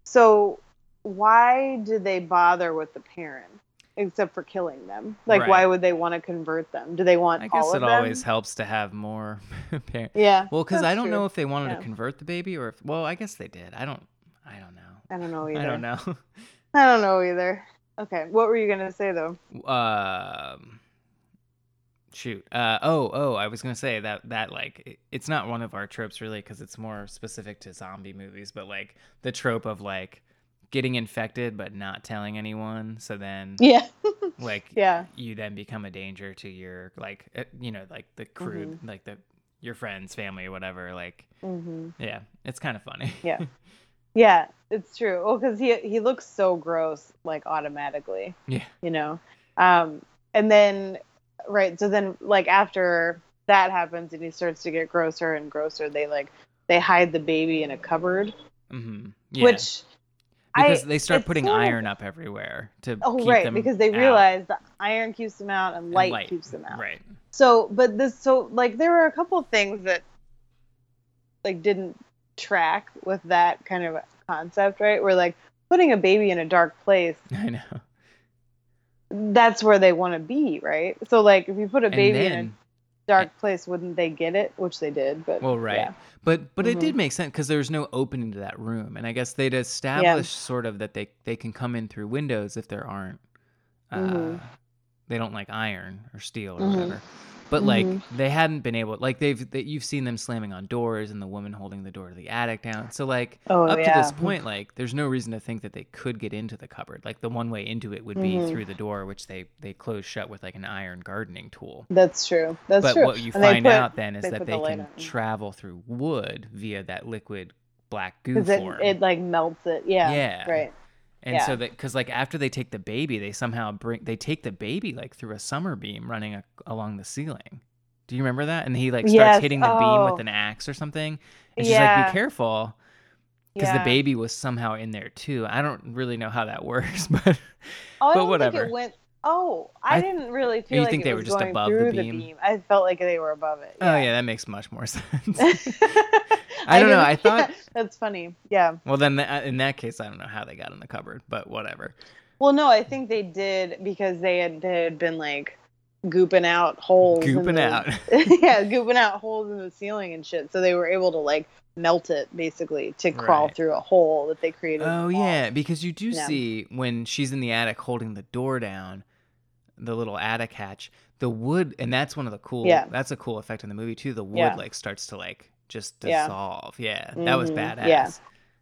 So why did they bother with the parent except for killing them? Like, right. why would they want to convert them? Do they want I all of them? I guess it always helps to have more parents. Yeah. Well, because I don't true. know if they wanted yeah. to convert the baby or if, well, I guess they did. I don't, I don't know. I don't know either. I don't know. I don't know either. Okay, what were you gonna say though? Um, uh, shoot. Uh, oh, oh, I was gonna say that that like it, it's not one of our tropes really, because it's more specific to zombie movies. But like the trope of like getting infected but not telling anyone, so then yeah, like yeah, you then become a danger to your like you know like the crew, mm-hmm. like the your friends, family, or whatever. Like mm-hmm. yeah, it's kind of funny. Yeah. Yeah, it's true. Well, because he he looks so gross, like automatically. Yeah. You know, um, and then right. So then, like after that happens, and he starts to get grosser and grosser. They like they hide the baby in a cupboard, mm-hmm. yeah. which because I, they start putting iron like, up everywhere to oh keep right them because they out. Realize the iron keeps them out and light, and light keeps them out. Right. So, but this so like there were a couple things that like didn't. Track with that kind of concept, right? We're like putting a baby in a dark place. I know. That's where they want to be, right? So, like, if you put a baby then, in a dark I, place, wouldn't they get it? Which they did, but well, right. Yeah. But but mm-hmm. it did make sense because there's no opening to that room, and I guess they'd established yeah. sort of that they they can come in through windows if there aren't. Uh, mm-hmm. They don't like iron or steel or mm-hmm. whatever. But like mm-hmm. they hadn't been able, like they've they, you've seen them slamming on doors and the woman holding the door to the attic down. So like oh, up yeah. to this point, like there's no reason to think that they could get into the cupboard. Like the one way into it would be mm-hmm. through the door, which they they close shut with like an iron gardening tool. That's true. That's but true. But what you and find put, out then is they that they the can travel through wood via that liquid black goo form. It, it like melts it. Yeah. Yeah. Right. And yeah. so that, because like after they take the baby, they somehow bring, they take the baby like through a summer beam running a, along the ceiling. Do you remember that? And he like starts yes. hitting the oh. beam with an axe or something. And yeah. she's like, be careful. Because yeah. the baby was somehow in there too. I don't really know how that works, but, oh, I but whatever. Think it went, oh, I, I didn't really feel you like think it they was were just going above through the beam. the beam. I felt like they were above it. Yeah. Oh yeah, that makes much more sense. I don't I know. I thought yeah, that's funny. Yeah. Well, then th- in that case, I don't know how they got in the cupboard, but whatever. Well, no, I think they did because they had, they had been like gooping out holes. Gooping in the, out. yeah, gooping out holes in the ceiling and shit. So they were able to like melt it basically to crawl right. through a hole that they created. Oh yeah, because you do yeah. see when she's in the attic holding the door down, the little attic hatch, the wood, and that's one of the cool, yeah. that's a cool effect in the movie too. The wood yeah. like starts to like just dissolve. Yeah. yeah that mm-hmm. was badass. Yeah.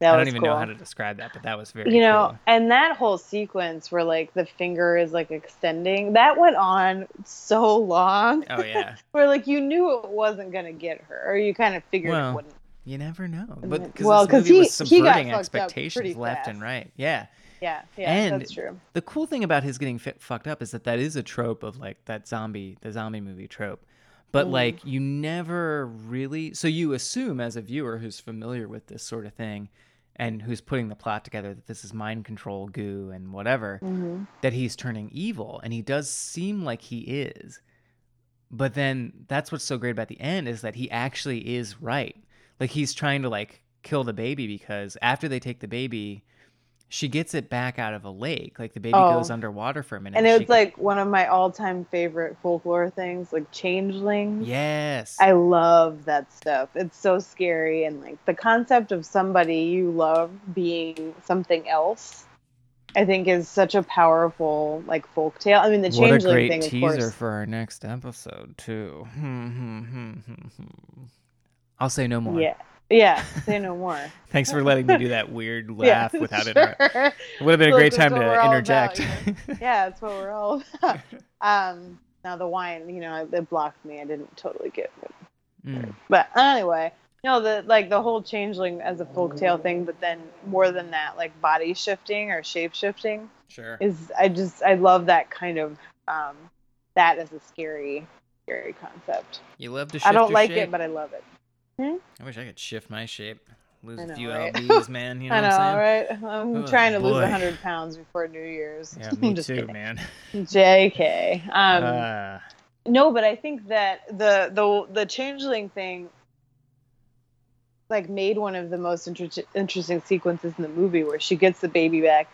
That I don't even cool. know how to describe that, but that was very, you know, cool. And that whole sequence where like the finger is like extending, that went on so long. Oh yeah. Where like you knew it wasn't going to get her, or you kind of figured well, it wouldn't. You never know. But cause well, because he was subverting he got expectations left and right. Yeah. Yeah. Yeah. And that's true. The cool thing about his getting fit, fucked up is that that is a trope of like that zombie, the zombie movie trope. But, like, you never really... So you assume as a viewer who's familiar with this sort of thing and who's putting the plot together that this is mind control goo and whatever, mm-hmm. that he's turning evil. And he does seem like he is. But then that's what's so great about the end is that he actually is right. Like, he's trying to, like, kill the baby because after they take the baby... She gets it back out of a lake. Like the baby oh. goes underwater for a minute. And it was like one of my all-time favorite folklore things, like changelings. Yes. I love that stuff. It's so scary. And like the concept of somebody you love being something else, I think is such a powerful like folk tale. I mean, the changeling thing, of course. What a great teaser for our next episode, too. I'll say no more. Yeah. Yeah, say no more. Thanks for letting me do that weird laugh yeah, without it. Sure. It would have been so a great time to interject. About, yeah. yeah, that's what we're all about. Um, now the wine, you know, it blocked me. I didn't totally get it. Mm. But anyway, no, the like the whole changeling as a folktale thing, but then more than that, like body shifting or shape shifting. Sure. Is I just I love that kind of um, that as a scary, scary concept. You love to shift. I don't your like shape. It, but I love it. Hmm? I wish I could shift my shape, lose know, a few right? pounds, man. You know, I know, what I'm saying? Right? I'm oh, trying to boy. lose one hundred pounds before New Year's. Yeah, me too, kidding. Man. J K. Um, uh. No, but I think that the the the changeling thing, like, made one of the most inter- interesting sequences in the movie, where she gets the baby back.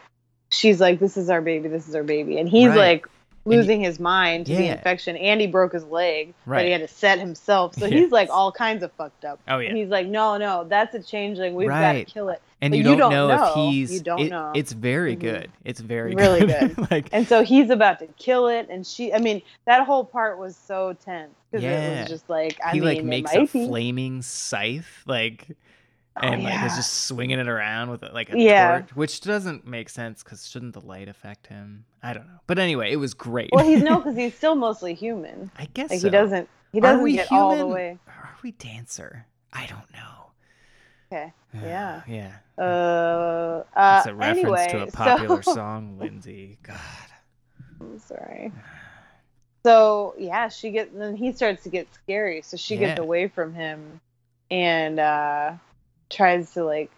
She's like, "This is our baby. This is our baby," and he's right. like. Losing you, his mind to yeah. the infection, and he broke his leg, right. but he had to set himself. So yes. he's like all kinds of fucked up. Oh yeah, and he's like, no, no, that's a changeling. We've right. got to kill it. And you, you don't, don't know, know if he's. You don't it, know. It's very good. Mm-hmm. It's very really good. good. Like, and so he's about to kill it, and she. I mean, that whole part was so tense because yeah. it was just like I he mean, like makes a be. flaming scythe, like. And oh, like yeah. is just swinging it around with like a yeah. torch, which doesn't make sense because shouldn't the light affect him? I don't know. But anyway, it was great. Well, he's no, because he's still mostly human. I guess like, so. he doesn't. He doesn't get human? all the way. Are we dancer? I don't know. Okay. Yeah. Uh, yeah. Uh. It's uh, a reference anyway, to a popular so... song, Lindsay. God. I'm sorry. So yeah, she gets. Then he starts to get scary. So she yeah. gets away from him, and. uh tries to like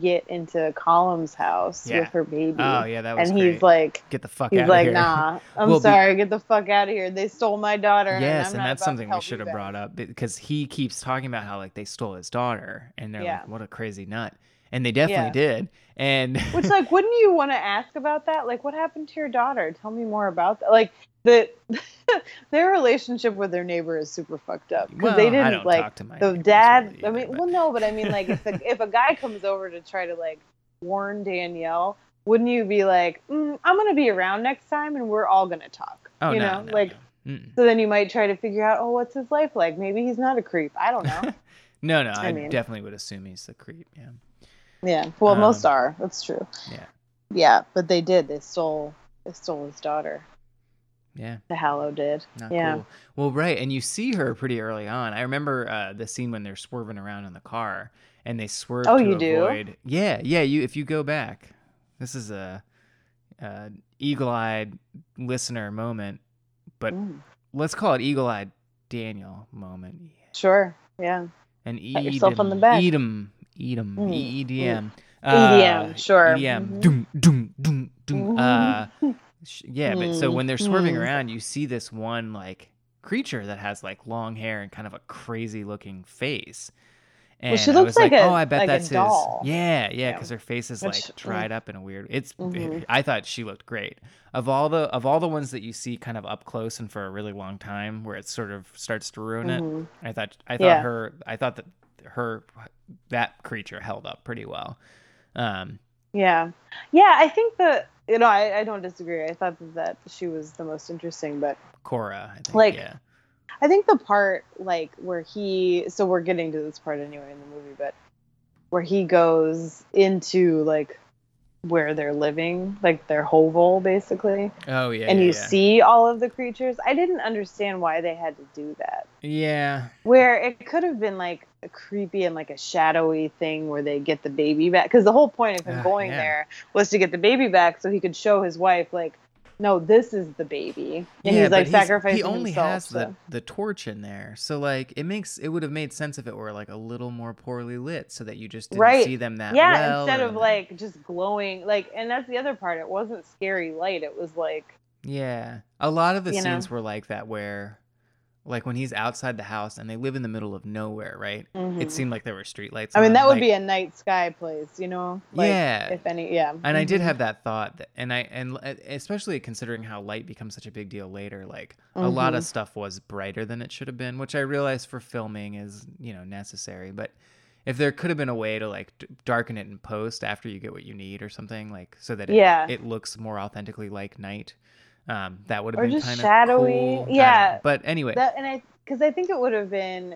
get into Column's house yeah. with her baby. Oh yeah, that was And he's great. like, get the fuck he's out like, of here. He's like, nah, I'm well, sorry, be- get the fuck out of here. They stole my daughter. Yes, and, I'm and not that's something we should have brought up because he keeps talking about how like they stole his daughter, and they're yeah. like, what a crazy nut. And they definitely yeah. did. And which like, wouldn't you want to ask about that? Like, what happened to your daughter? Tell me more about that. Like the their relationship with their neighbor is super fucked up because well, they didn't I don't like talk to my the dad. Really either, I mean, but... well, no, but I mean, like if the, if a guy comes over to try to like warn Danielle, wouldn't you be like, mm, I'm gonna be around next time and we're all gonna talk? Oh, you no, know, no, like no. so then you might try to figure out, oh, what's his life like? Maybe he's not a creep. I don't know. no, no, I, I mean, definitely would assume he's the creep. Yeah. Yeah, well, um, most are. That's true. Yeah, yeah, but they did. They stole. They stole his daughter. Yeah, the Hallow did. Not yeah. Cool. Well, right, and you see her pretty early on. I remember uh, the scene when they're swerving around in the car, and they swerve. Oh, to you avoid... do. Yeah, yeah. You if you go back, this is a, a eagle-eyed listener moment, but mm. let's call it eagle-eyed Daniel moment. Sure. Yeah. And pat yourself on the back. Eat 'em. E D M, mm. E D M, uh, E D M, sure. E D M, mm-hmm. doom, doom, doom, doom. Uh, sh- yeah, mm. but so when they're swerving mm. around, you see this one like creature that has like long hair and kind of a crazy looking face. And well, she looks I was like, like a, oh, I bet like that's his. Yeah, yeah, because yeah. her face is Which, like dried mm. up in a weird. It's. Mm-hmm. It, I thought she looked great. Of all the of all the ones that you see kind of up close and for a really long time, where it sort of starts to ruin mm-hmm. it. I thought I thought yeah. her. I thought that her. that creature held up pretty well. Um, Yeah. Yeah, I think that, you know, I, I don't disagree. I thought that she was the most interesting, but... Cora, I think, like, yeah. I think the part, like, where he... So we're getting to this part anyway in the movie, but where he goes into, like, where they're living, like, their hovel, basically. Oh, yeah, And yeah, you yeah. see all of the creatures. I didn't understand why they had to do that. Yeah. Where it could have been, like, a creepy and, like, a shadowy thing where they get the baby back. Because the whole point of him uh, going yeah. there was to get the baby back so he could show his wife, like, no, this is the baby. And yeah, he's, like, he's, sacrificing himself. He only himself, has so. the, the torch in there. So, like, it makes, it would have made sense if it were, like, a little more poorly lit so that you just didn't right. see them that yeah, well. Yeah, instead or... of, like, just glowing. Like, and that's the other part. It wasn't scary light. It was, like... Yeah. A lot of the scenes know? were like that where, like, when he's outside the house and they live in the middle of nowhere, right? Mm-hmm. It seemed like there were streetlights. I mean, on, that would like, be a night sky place, you know? Like, yeah. If any, yeah. And mm-hmm. I did have that thought, that, and I, and especially considering how light becomes such a big deal later, like mm-hmm. a lot of stuff was brighter than it should have been, which I realize for filming is, you know, necessary. But if there could have been a way to like d- darken it in post after you get what you need or something, like so that it, yeah. it looks more authentically like night. Um, that would have or been just kind shadowy. Of cool. Yeah. But anyway. That, and I, because I think it would have been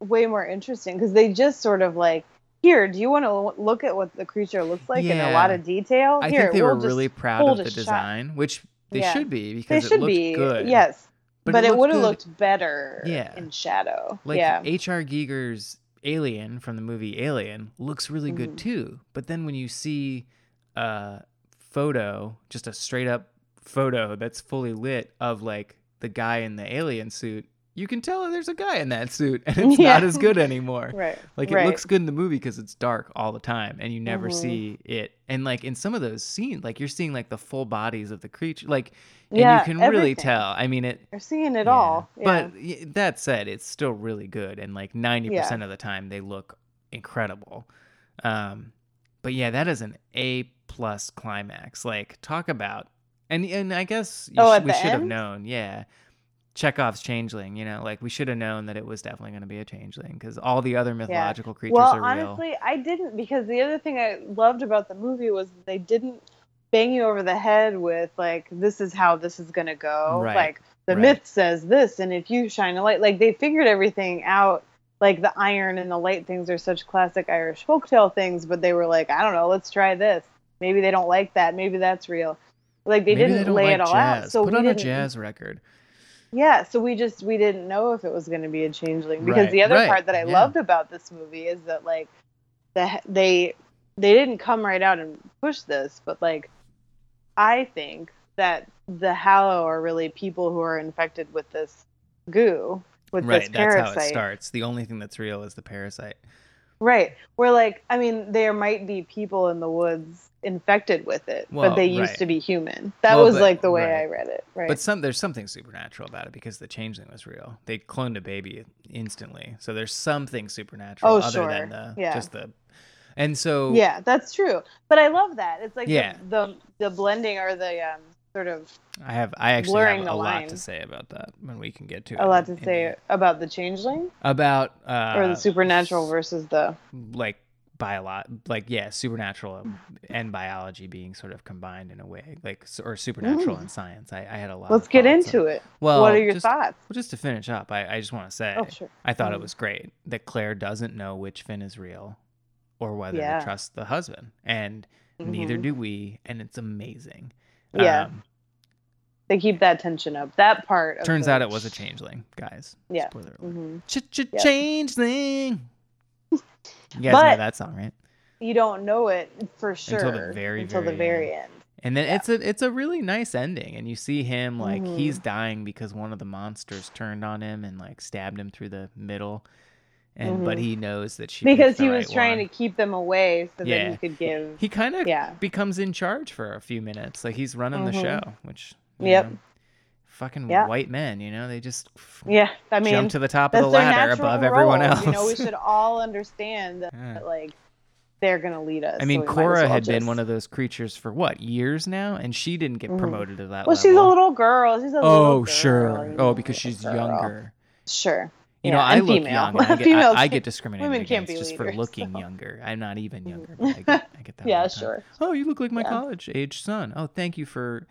way more interesting because they just sort of like, here, do you want to look at what the creature looks like yeah. in a lot of detail? I here, think they we'll were really proud of the design, shot. Which they yeah. should be because they should it looked be. Good. Yes. But, but it, it would have looked better yeah. in shadow. Like H R. Yeah. Giger's Alien from the movie Alien looks really mm-hmm. good too. But then when you see a photo, just a straight up photo that's fully lit of like the guy in the alien suit, you can tell there's a guy in that suit and it's yeah. not as good anymore. Right. Like it right. looks good in the movie because it's dark all the time and you never mm-hmm. see it. And like in some of those scenes, like you're seeing like the full bodies of the creature, like, and yeah, you can everything. Really tell. I mean, it you're seeing it yeah. all. Yeah. But that said, it's still really good. And like ninety percent yeah. of the time they look incredible. Um, but yeah, that is an A plus climax. Like talk about, And and I guess you oh, sh- we should end? have known, yeah. Chekhov's changeling, you know, like we should have known that it was definitely going to be a changeling because all the other mythological yeah. creatures well, are honestly, real. Well, honestly, I didn't because the other thing I loved about the movie was they didn't bang you over the head with like, this is how this is going to go. Right. Like the right. myth says this, and if you shine a light, like they figured everything out. Like the iron and the light things are such classic Irish folktale things, but they were like, I don't know, let's try this. Maybe they don't like that. Maybe that's real. Like they Maybe didn't they lay like it all jazz. Out. So Put we on didn't, a jazz record. Yeah, so we just we didn't know if it was going to be a changeling because right, the other right, part that I yeah. loved about this movie is that like the, they they didn't come right out and push this, but like I think that the Hallow are really people who are infected with this goo, with right, this parasite. Right, that's how it starts. The only thing that's real is the parasite. Right. Where like, I mean, there might be people in the woods infected with it, well, but they used right. to be human. That well, was but, like the way right. I read it. Right. But some there's something supernatural about it because the changeling was real. They cloned a baby instantly. So there's something supernatural oh, other sure. than the yeah. just the and so yeah, that's true. But I love that. It's like yeah. the, the the blending or the um sort of I have I actually have a lot to say about that when we can get to it. A lot to say about the changeling? About uh or the supernatural versus the like bio like yeah, supernatural and biology being sort of combined in a way, like or supernatural mm. and science. I, I had a lot. Let's of get into on, it. Well, what are your just, thoughts? Well, just to finish up, I, I just want to say oh, sure. I thought mm. it was great that Claire doesn't know which Finn is real or whether yeah. to trust the husband, and mm-hmm. neither do we, and it's amazing. Yeah, um, they keep that tension up. That part of turns the... out it was a changeling, guys. Yeah, spoiler alert. Mm-hmm. Ch-ch-ch- changeling. You guys but know that song, right? You don't know it for sure until the very, until very, the very end. end. And then yeah. it's a it's a really nice ending, and you see him like mm-hmm. he's dying because one of the monsters turned on him and like stabbed him through the middle. And mm-hmm. but he knows that she because he was right trying one. to keep them away so yeah. that he could give. He kind of yeah. becomes in charge for a few minutes, like he's running mm-hmm. the show, which yep. know, fucking yeah. white men, you know, they just yeah, I mean, jump to the top of the ladder above role. everyone else. You know, we should all understand that, yeah. like they're gonna lead us. I mean, so Cora well had just... been one of those creatures for what years now, and she didn't get promoted mm-hmm. to that. Well, level. She's a little girl. She's a oh, little girl. Oh sure. You know, oh, because she's girl. younger. Sure. You yeah, know, I look female. young. I get, I, I get discriminated women can't against be just leaders, for looking so. younger. I'm not even younger. But I, get, I get that. yeah, sure. Oh, you look like my yeah. college-age son. Oh, thank you for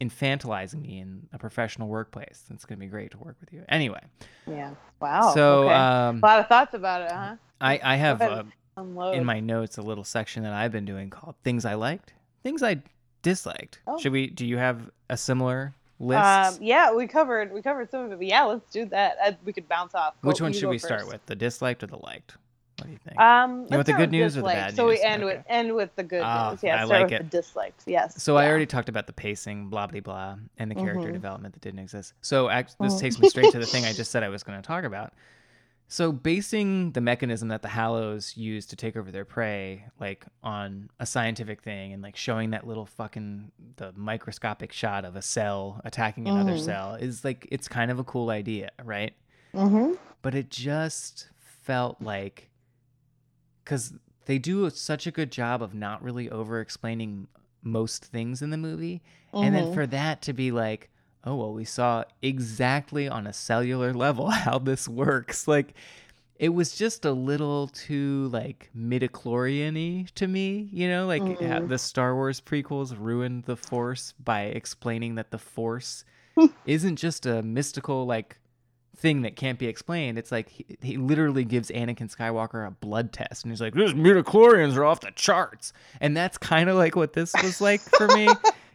infantilizing me in a professional workplace. It's going to be great to work with you. Anyway. Yeah. Wow. So okay. um, a lot of thoughts about it, huh? I, I have uh, in my notes a little section that I've been doing called Things I Liked, Things I Disliked. Oh. Should we? Do you have a similar list? Um, yeah, we covered we covered some of it. But yeah, let's do that. I, we could bounce off. Which what, one should we first? start with? The disliked or the liked? What do you think? Um, you want the good news disliked. or the bad so news? So we end okay. with end with the good oh, news. Yeah, I start like with it. The disliked. Yes. So yeah. I already talked about the pacing, blah blah blah, and the character mm-hmm. development that didn't exist. So act, this mm-hmm. takes me straight to the thing I just said I was going to talk about. So basing the mechanism that the Hallows use to take over their prey, like on a scientific thing, and like showing that little fucking the microscopic shot of a cell attacking another mm. cell is like, it's kind of a cool idea, right? Mm-hmm. But it just felt like, because they do such a good job of not really over explaining most things in the movie, mm-hmm. and then for that to be like, oh, well, we saw exactly on a cellular level how this works. Like, it was just a little too, like, midichlorian-y to me, you know? Like, mm-hmm. the Star Wars prequels ruined the Force by explaining that the Force isn't just a mystical, like, thing that can't be explained. It's like, he, he literally gives Anakin Skywalker a blood test, and he's like, those midichlorians are off the charts. And that's kind of, like, what this was like for me.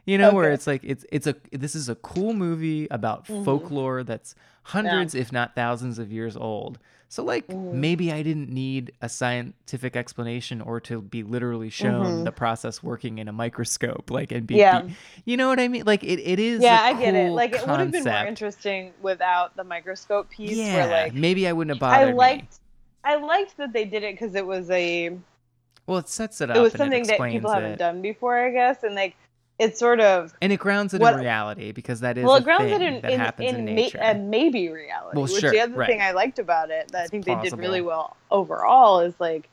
You know, okay. where it's like, it's it's a this is a cool movie about mm-hmm. folklore that's hundreds, yeah. if not thousands of years old. So, like, mm-hmm. maybe I didn't need a scientific explanation or to be literally shown mm-hmm. the process working in a microscope. Like, and be, yeah. be, you know what I mean? Like, it, it is Yeah, a I cool get it. Like, it would have been more interesting without the microscope piece. Yeah, where, like, maybe I wouldn't have bothered I liked, me. I liked that they did it because it was a... Well, it sets it up. It was something it that people it. haven't done before, I guess. And, like... It's sort of... And it grounds it what, in reality, because that is well, it grounds it in, that in, happens in, in nature. Well, it grounds it in maybe reality, well, sure, which the other right. thing I liked about it that it's I think plausible. They did really well overall is, like,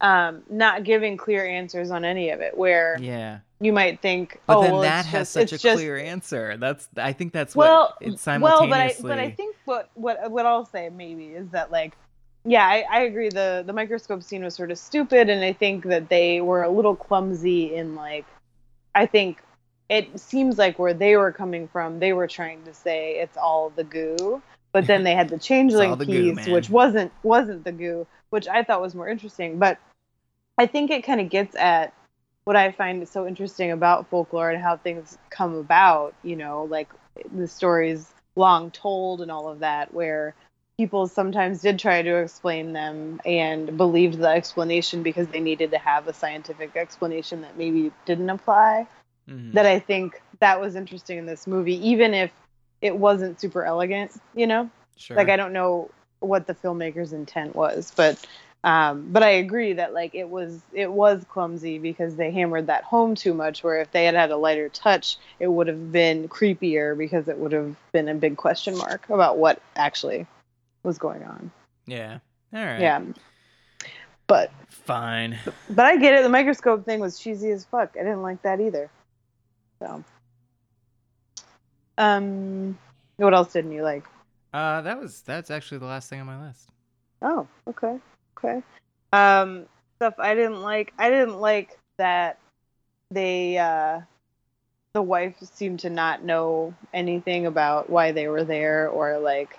um, not giving clear answers on any of it, where yeah. you might think, but oh, then well, that has just, such a just, clear answer. That's I think that's well, what it's simultaneously... Well, but I, but I think what, what, what I'll say maybe is that, like, yeah, I, I agree. The, the microscope scene was sort of stupid, and I think that they were a little clumsy in, like... I think it seems like where they were coming from, they were trying to say it's all the goo, but then they had the changeling the piece, goo, which wasn't wasn't the goo, which I thought was more interesting. But I think it kind of gets at what I find so interesting about folklore and how things come about, you know, like the stories long told and all of that, where people sometimes did try to explain them and believed the explanation because they needed to have a scientific explanation that maybe didn't apply. Mm-hmm. That I think that was interesting in this movie, even if it wasn't super elegant, you know? Sure. Like, I don't know what the filmmaker's intent was, but um, but I agree that, like, it was it was clumsy because they hammered that home too much, where if they had had a lighter touch, it would have been creepier because it would have been a big question mark about what actually... was going on. Yeah. All right. Yeah. But fine. But I get it. The microscope thing was cheesy as fuck. I didn't like that either. So. Um. What else didn't you like? Uh, that was that's actually the last thing on my list. Oh. Okay. Okay. Um. Stuff I didn't like. I didn't like that they. Uh, the wife seemed to not know anything about why they were there, or like.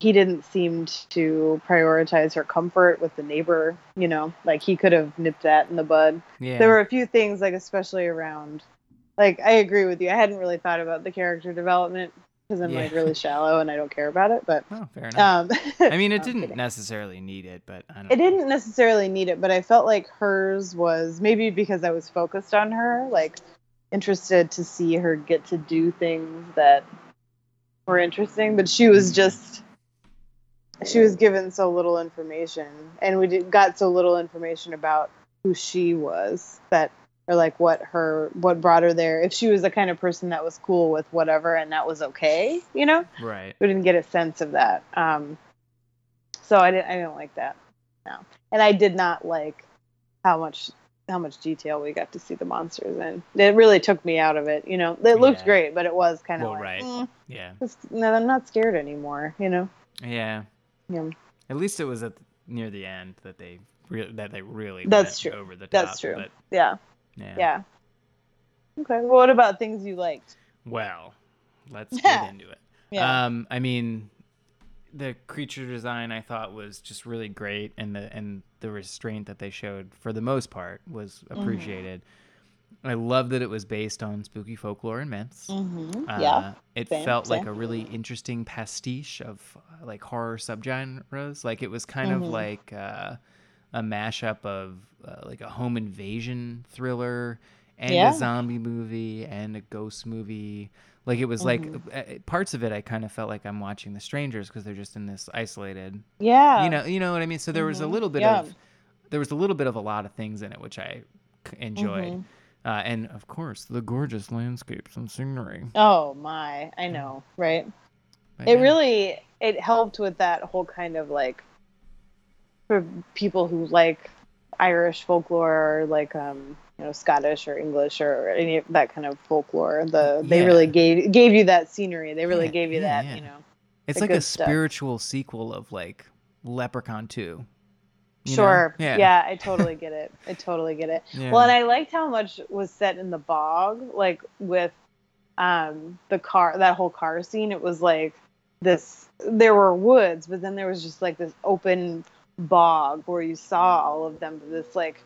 He didn't seem to prioritize her comfort with the neighbor, you know, like he could have nipped that in the bud. Yeah. There were a few things, like, especially around, like, I agree with you. I hadn't really thought about the character development because I'm yeah. like really shallow and I don't care about it, but oh, fair enough. Um, I mean, it didn't necessarily need it, but I don't it know. didn't necessarily need it, but I felt like hers was maybe because I was focused on her, like interested to see her get to do things that were interesting, but she was just, she was given so little information, and we did, got so little information about who she was, that, or like what her, what brought her there. If she was the kind of person that was cool with whatever and that was okay, you know, right? We didn't get a sense of that. Um, so I didn't, I didn't like that. No, and I did not like how much, how much detail we got to see the monsters in. It really took me out of it. You know, it looked yeah. great, but it was kind of well, like, right. mm, yeah, no, I'm not scared anymore. You know. Yeah. Yeah. At least it was at the, near the end that they re- that they really that's went true. Over the top. That's true. But, yeah. yeah. Yeah. Okay. Well, what about things you liked? Well, let's get into it. Yeah. Um, I mean, the creature design I thought was just really great, and the and the restraint that they showed for the most part was appreciated. Mm-hmm. I love that it was based on spooky folklore and myths. Mm-hmm. Uh, yeah, it same, felt same. like a really interesting pastiche of uh, like horror subgenres. Like it was kind mm-hmm. of like uh, a mashup of uh, like a home invasion thriller and yeah. a zombie movie and a ghost movie. Like it was like mm-hmm. parts of it, I kind of felt like I'm watching The Strangers because they're just in this isolated. Yeah. You know, you know what I mean. So there mm-hmm. was a little bit yeah. of, there was a little bit of a lot of things in it which I enjoyed, mm-hmm. uh, and of course the gorgeous landscapes and scenery. Oh my! I know, right? But it yeah. really it helped with that whole kind of like for people who like Irish folklore or like um. you know, Scottish or English or any of that kind of folklore. The yeah. they really gave gave you that scenery. They really yeah, gave you yeah, that, yeah. you know. It's like a stuff. spiritual sequel of like Leprechaun two. Sure. Yeah. yeah, I totally get it. I totally get it. Yeah. Well, and I liked how much was set in the bog, like with um the car, that whole car scene. It was like this, there were woods, but then there was just like this open bog where you saw all of them, this like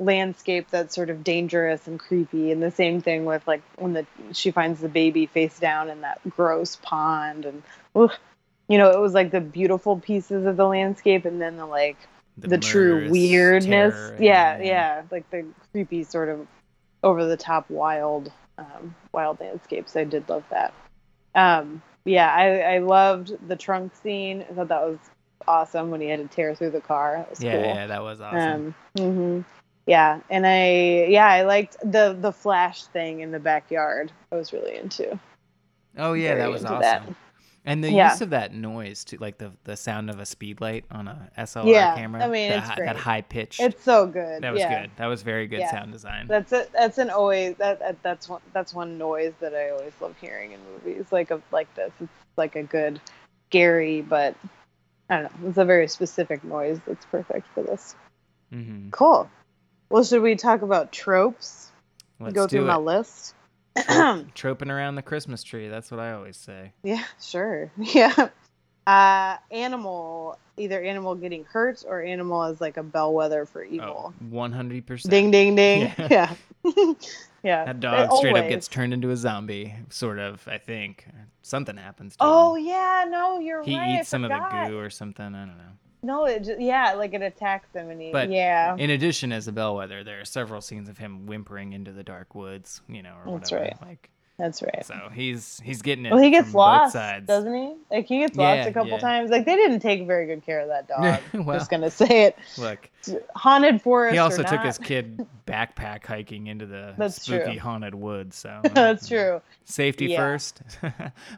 landscape that's sort of dangerous and creepy. And the same thing with like when the she finds the baby face down in that gross pond, and ugh, you know, it was like the beautiful pieces of the landscape and then the like the, the true weirdness, yeah, yeah yeah like the creepy sort of over the top wild um wild landscapes. I did love that. um yeah I, I loved the trunk scene. I thought that was awesome when he had to tear through the car. That was yeah cool. yeah that was awesome. um mm-hmm. Yeah, and I yeah I liked the the flash thing in the backyard. I was really into. Oh yeah, that was awesome. That. And the yeah. use of that noise too, like the the sound of a speed light on a S L R yeah, camera. I mean, the, it's great. That high pitch. It's so good. That was yeah. good. That was very good yeah. sound design. That's it. That's an always that, that that's one that's one noise that I always love hearing in movies like a, like this. It's like a good, scary, but I don't know. It's a very specific noise that's perfect for this. Mm-hmm. Cool. Well, should we talk about tropes? Let's Go through it. my list. Troping around the Christmas tree. That's what I always say. Yeah, sure. Yeah. Uh, animal, either animal getting hurt or animal as like a bellwether for evil. Oh, one hundred percent. Ding, ding, ding. Yeah. Yeah. yeah. That dog straight always. up gets turned into a zombie, sort of, I think. Something happens to oh, him. Oh, yeah. No, you're he right. He eats some of the goo or something. I don't know. No, it just, yeah, like it attacks him and he, but yeah. in addition, as a bellwether, there are several scenes of him whimpering into the dark woods, you know, or That's whatever. That's right. Like, That's right. So he's he's getting it. Well, he gets from lost, both sides. doesn't he? Like he gets yeah, lost a couple yeah. times. Like they didn't take very good care of that dog. well, just gonna say it. Look, haunted forest. He also or not. took his kid backpack hiking into the That's spooky true. haunted woods. So That's you know, true. Safety yeah. first.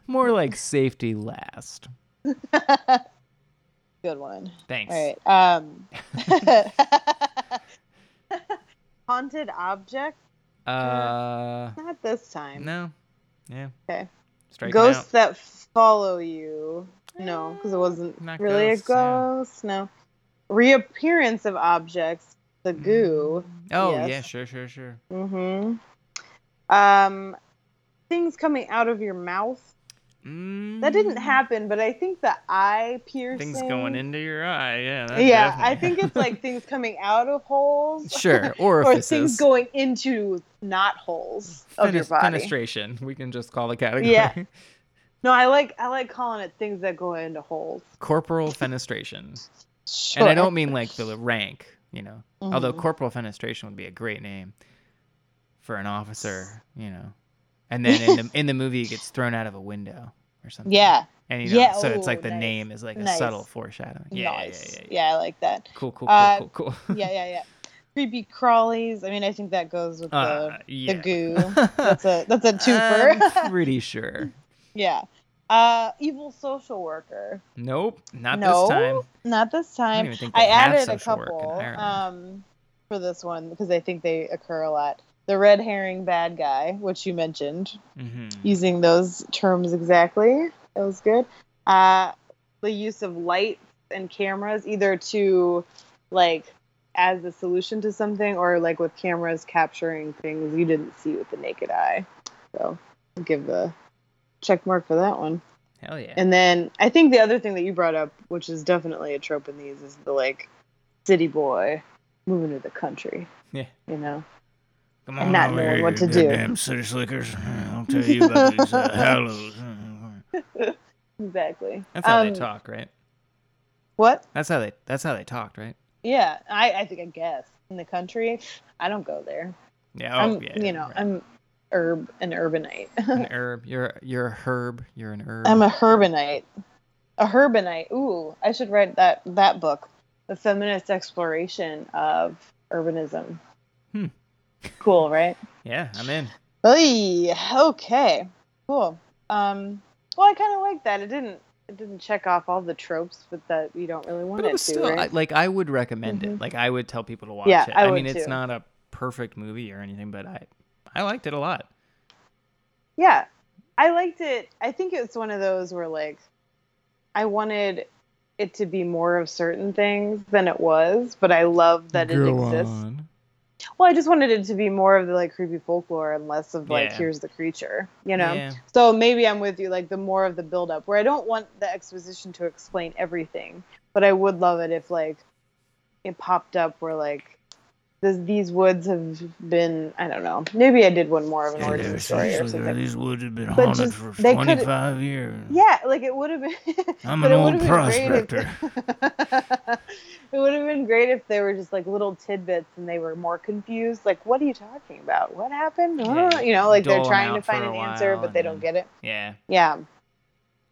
More like safety last. Good one. Thanks. All right. Um, haunted object? Uh, Not this time. No. Yeah. Okay. Striking ghosts out. that follow you. No, because it wasn't Not really ghosts, a ghost. No. no. Reappearance of objects. The goo. Oh, yes. yeah. Sure, sure, sure. Mm-hmm. Um, things coming out of your mouth. Mm. That didn't happen, but I think the eye piercing. Things going into your eye, yeah. Yeah, definitely. I think it's like things coming out of holes. Sure, or or things going into not holes Fenest- of your body. Fenestration, we can just call the category. Yeah. No, I like I like calling it things that go into holes. Corporal fenestration, sure. And I don't mean like the rank, you know. Mm-hmm. Although corporal fenestration would be a great name for an officer, you know. And then in the in the movie, it gets thrown out of a window or something. Yeah. And you know, yeah. so it's like the nice. name is like a nice. subtle foreshadowing. Yeah, nice. yeah, yeah, yeah. Yeah, I like that. Cool, cool, cool, uh, cool, cool. Yeah, yeah, yeah. Creepy crawlies. I mean, I think that goes with the uh, yeah. the goo. That's a that's a twofer. I'm pretty sure. yeah. Uh, evil social worker. Nope, not no, this time. Not this time. I don't even think they I have added social a couple work in Ireland. um for this one because I think they occur a lot. The red herring bad guy, which you mentioned, mm-hmm. using those terms exactly. That was good. Uh, the use of lights and cameras, either to, like, as the solution to something, or, like, with cameras capturing things you didn't see with the naked eye. So, I'll give the check mark for that one. Hell yeah. And then, I think the other thing that you brought up, which is definitely a trope in these, is the, like, city boy moving to the country. Yeah. You know? Come on, and not knowing here, what to do. Damn city slickers. I'll tell you about these uh, hallows. Exactly. That's how um, they talk, right? What? That's how they that's how they talked, right? Yeah, I, I think I guess. In the country, I don't go there. Yeah, oh, I'm, yeah you know, right. I'm herb an urbanite. An herb. You're you're a herb. You're an herb. I'm a herbanite. A herbanite. Ooh, I should write that that book. The Feminist Exploration of Urbanism. Hmm. Cool, right? Yeah, I'm in. Oy, okay. Cool. Um Well, I kind of like that. It didn't. It didn't check off all the tropes, but that you don't really want but it, it still, to. Right? I, like I would recommend mm-hmm. it. Like I would tell people to watch yeah, it. I, I mean, would it's too. Not a perfect movie or anything, but I, I liked it a lot. Yeah, I liked it. I think it's one of those where like, I wanted it to be more of certain things than it was, but I love that Go it exists. On. Well, I just wanted it to be more of the like creepy folklore and less of like, yeah. here's the creature, you know? Yeah. So maybe I'm with you, like the more of the build up where I don't want the exposition to explain everything, but I would love it if like it popped up where like this, these woods have been, I don't know, maybe I did one more of an yeah, origin story or something. These woods have been but haunted just, for twenty-five years. Yeah, like it would have been. I'm an old prospector. It would have been great if they were just like little tidbits and they were more confused. Like, what are you talking about? What happened? Yeah, you know, like they're trying to find an answer, but they then, don't get it. Yeah. Yeah.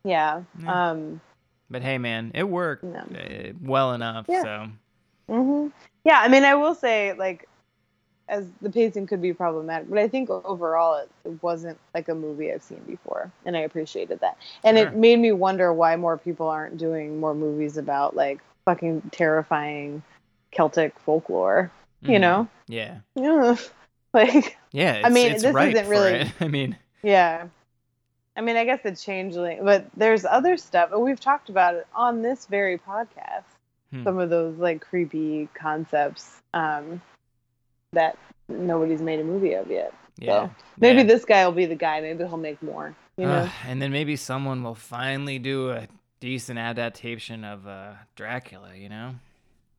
Yeah. yeah. Um, but hey, man, it worked no. uh, well enough. Yeah. So. Mm-hmm. Yeah. I mean, I will say like, as the pacing could be problematic, but I think overall it, it wasn't like a movie I've seen before. And I appreciated that. And sure. It made me wonder why more people aren't doing more movies about like, fucking terrifying Celtic folklore, you mm, know? Yeah. Yeah. Like, yeah, it's, I mean, it's this right isn't really. It. I mean, yeah. I mean, I guess the changeling, but there's other stuff, and we've talked about it on this very podcast. Hmm. Some of those like creepy concepts um, that nobody's made a movie of yet. Yeah. So maybe yeah. this guy will be the guy. Maybe he'll make more. You know? Uh, and then maybe someone will finally do a decent adaptation of uh, Dracula, you know?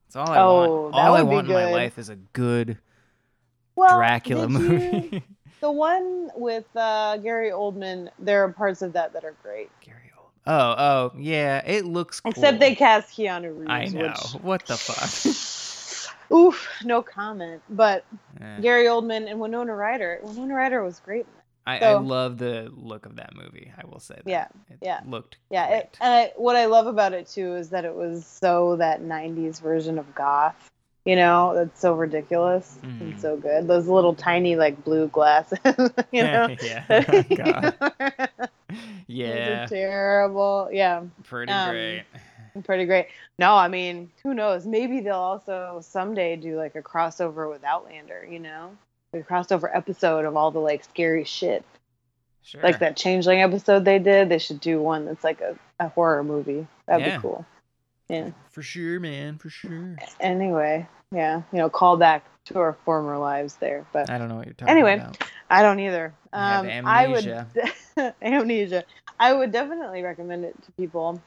That's all I oh, want. All I want in my life is a good well, Dracula movie. You, the one with uh, Gary Oldman, there are parts of that that are great. Gary Oldman. Oh, oh, yeah. It looks cool. Except they cast Keanu Reeves. I know. Which... What the fuck? Oof, no comment. But eh. Gary Oldman and Winona Ryder. Winona Ryder was great in that. I, so, I love the look of that movie. I will say that. Yeah, it yeah. looked yeah. Great. It, and I, what I love about it too is that it was so that nineties version of goth. You know, that's so ridiculous mm. and so good. Those little tiny like blue glasses. You know, yeah, oh, God. yeah, those are terrible. Yeah, pretty um, great. Pretty great. No, I mean, who knows? Maybe they'll also someday do like a crossover with Outlander. You know. The crossover episode of all the like scary shit, sure. like that Changeling episode they did. They should do one that's like a, a horror movie. That'd yeah. be cool. Yeah, for sure, man, for sure. Anyway, yeah, you know, call back to our former lives there. But I don't know what you're talking anyway, about. Anyway, I don't either. Um, I would amnesia. I would definitely recommend it to people,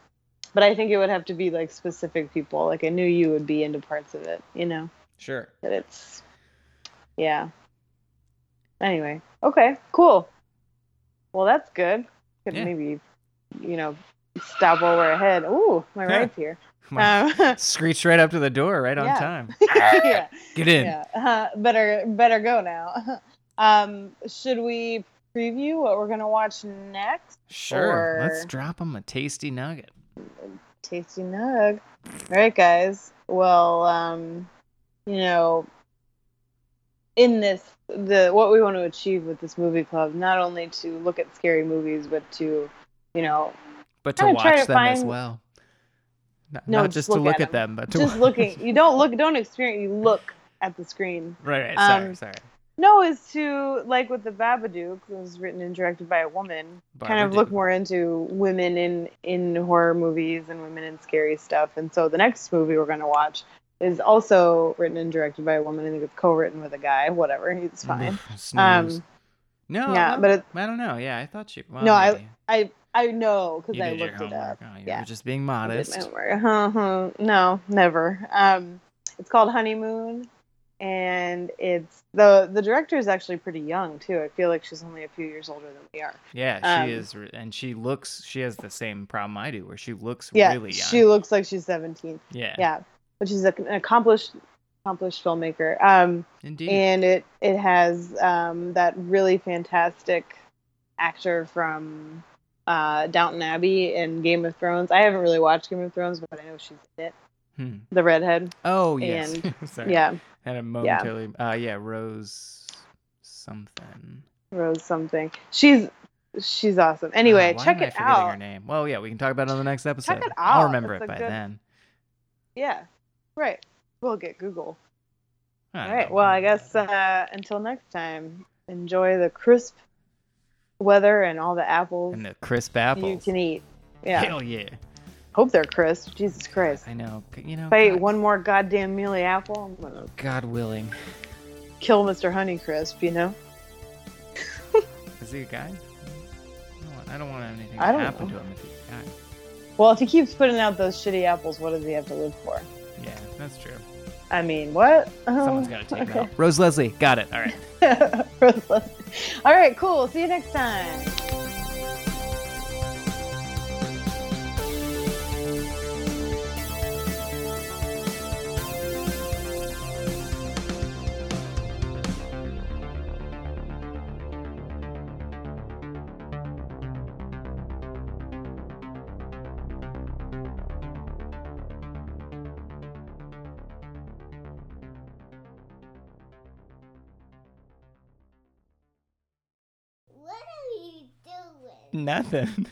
but I think it would have to be like specific people. Like I knew you would be into parts of it. You know. Sure. That it's. Yeah. Anyway, okay, cool. Well, that's good. Could yeah. maybe, you know, stop while we're ahead. Ooh, my yeah. ride's here. Um, Screech right up to the door, right on yeah. time. yeah. Get in. Yeah. Uh, better, better go now. Um, should we preview what we're gonna watch next? Sure. Or... Let's drop them a tasty nugget. Tasty nug. All right, guys. Well, um, you know. In this, the what we want to achieve with this movie club, not only to look at scary movies, but to, you know, but to watch to them find... as well. Not, no, not just, just look to look at, at them, but to just watch. Looking. You don't look, don't experience. You look at the screen. Right, right. Sorry, um, sorry. No, is to, like with The Babadook, it was written and directed by a woman, Barbara kind of did. Look more into women in, in horror movies and women in scary stuff. And so the next movie we're going to watch is also written and directed by a woman. I think it's co-written with a guy. Whatever, it's fine. um, no, yeah, no, but it, I don't know. Yeah, I thought you... Well, no, I, I I know because I looked it up. Oh, you yeah. were just being modest. Uh-huh. No, never. Um, it's called Honeymoon. And it's the the director is actually pretty young too. I feel like she's only a few years older than we are. Yeah, she um, is, and she looks. She has the same problem I do, where she looks yeah, really young. She looks like she's seventeen. Yeah, yeah, but she's an accomplished accomplished filmmaker. Um, Indeed. And it it has um, that really fantastic actor from uh, Downton Abbey and Game of Thrones. I haven't really watched Game of Thrones, but I know she's in it. Hmm. The redhead. Oh yes. And, Sorry. Yeah. Had a momentarily. Yeah. Uh, yeah. Rose something. Rose something. She's she's awesome. Anyway, uh, check it out. Why am I forgetting her name? Well, yeah, we can talk about it on the next episode. Check it out. I'll remember it by good... then. Yeah. Right. We'll get Google. All right. Well, I guess uh, until next time, enjoy the crisp weather and all the apples. And the crisp apples you can eat. Yeah. Hell yeah. Hope they're crisp. Jesus Christ. I know. You know. If I God. eat one more goddamn mealy apple, I'm gonna God willing. kill Mister Honeycrisp, you know? Is he a guy? I don't want anything to happen know. to him if he's a guy. Well, if he keeps putting out those shitty apples, what does he have to live for? Yeah, that's true. I mean, what? Um, Someone's gotta take okay. him out. Rose Leslie. Got it. All right. Rose Leslie. All right, cool. See you next time. Nothing.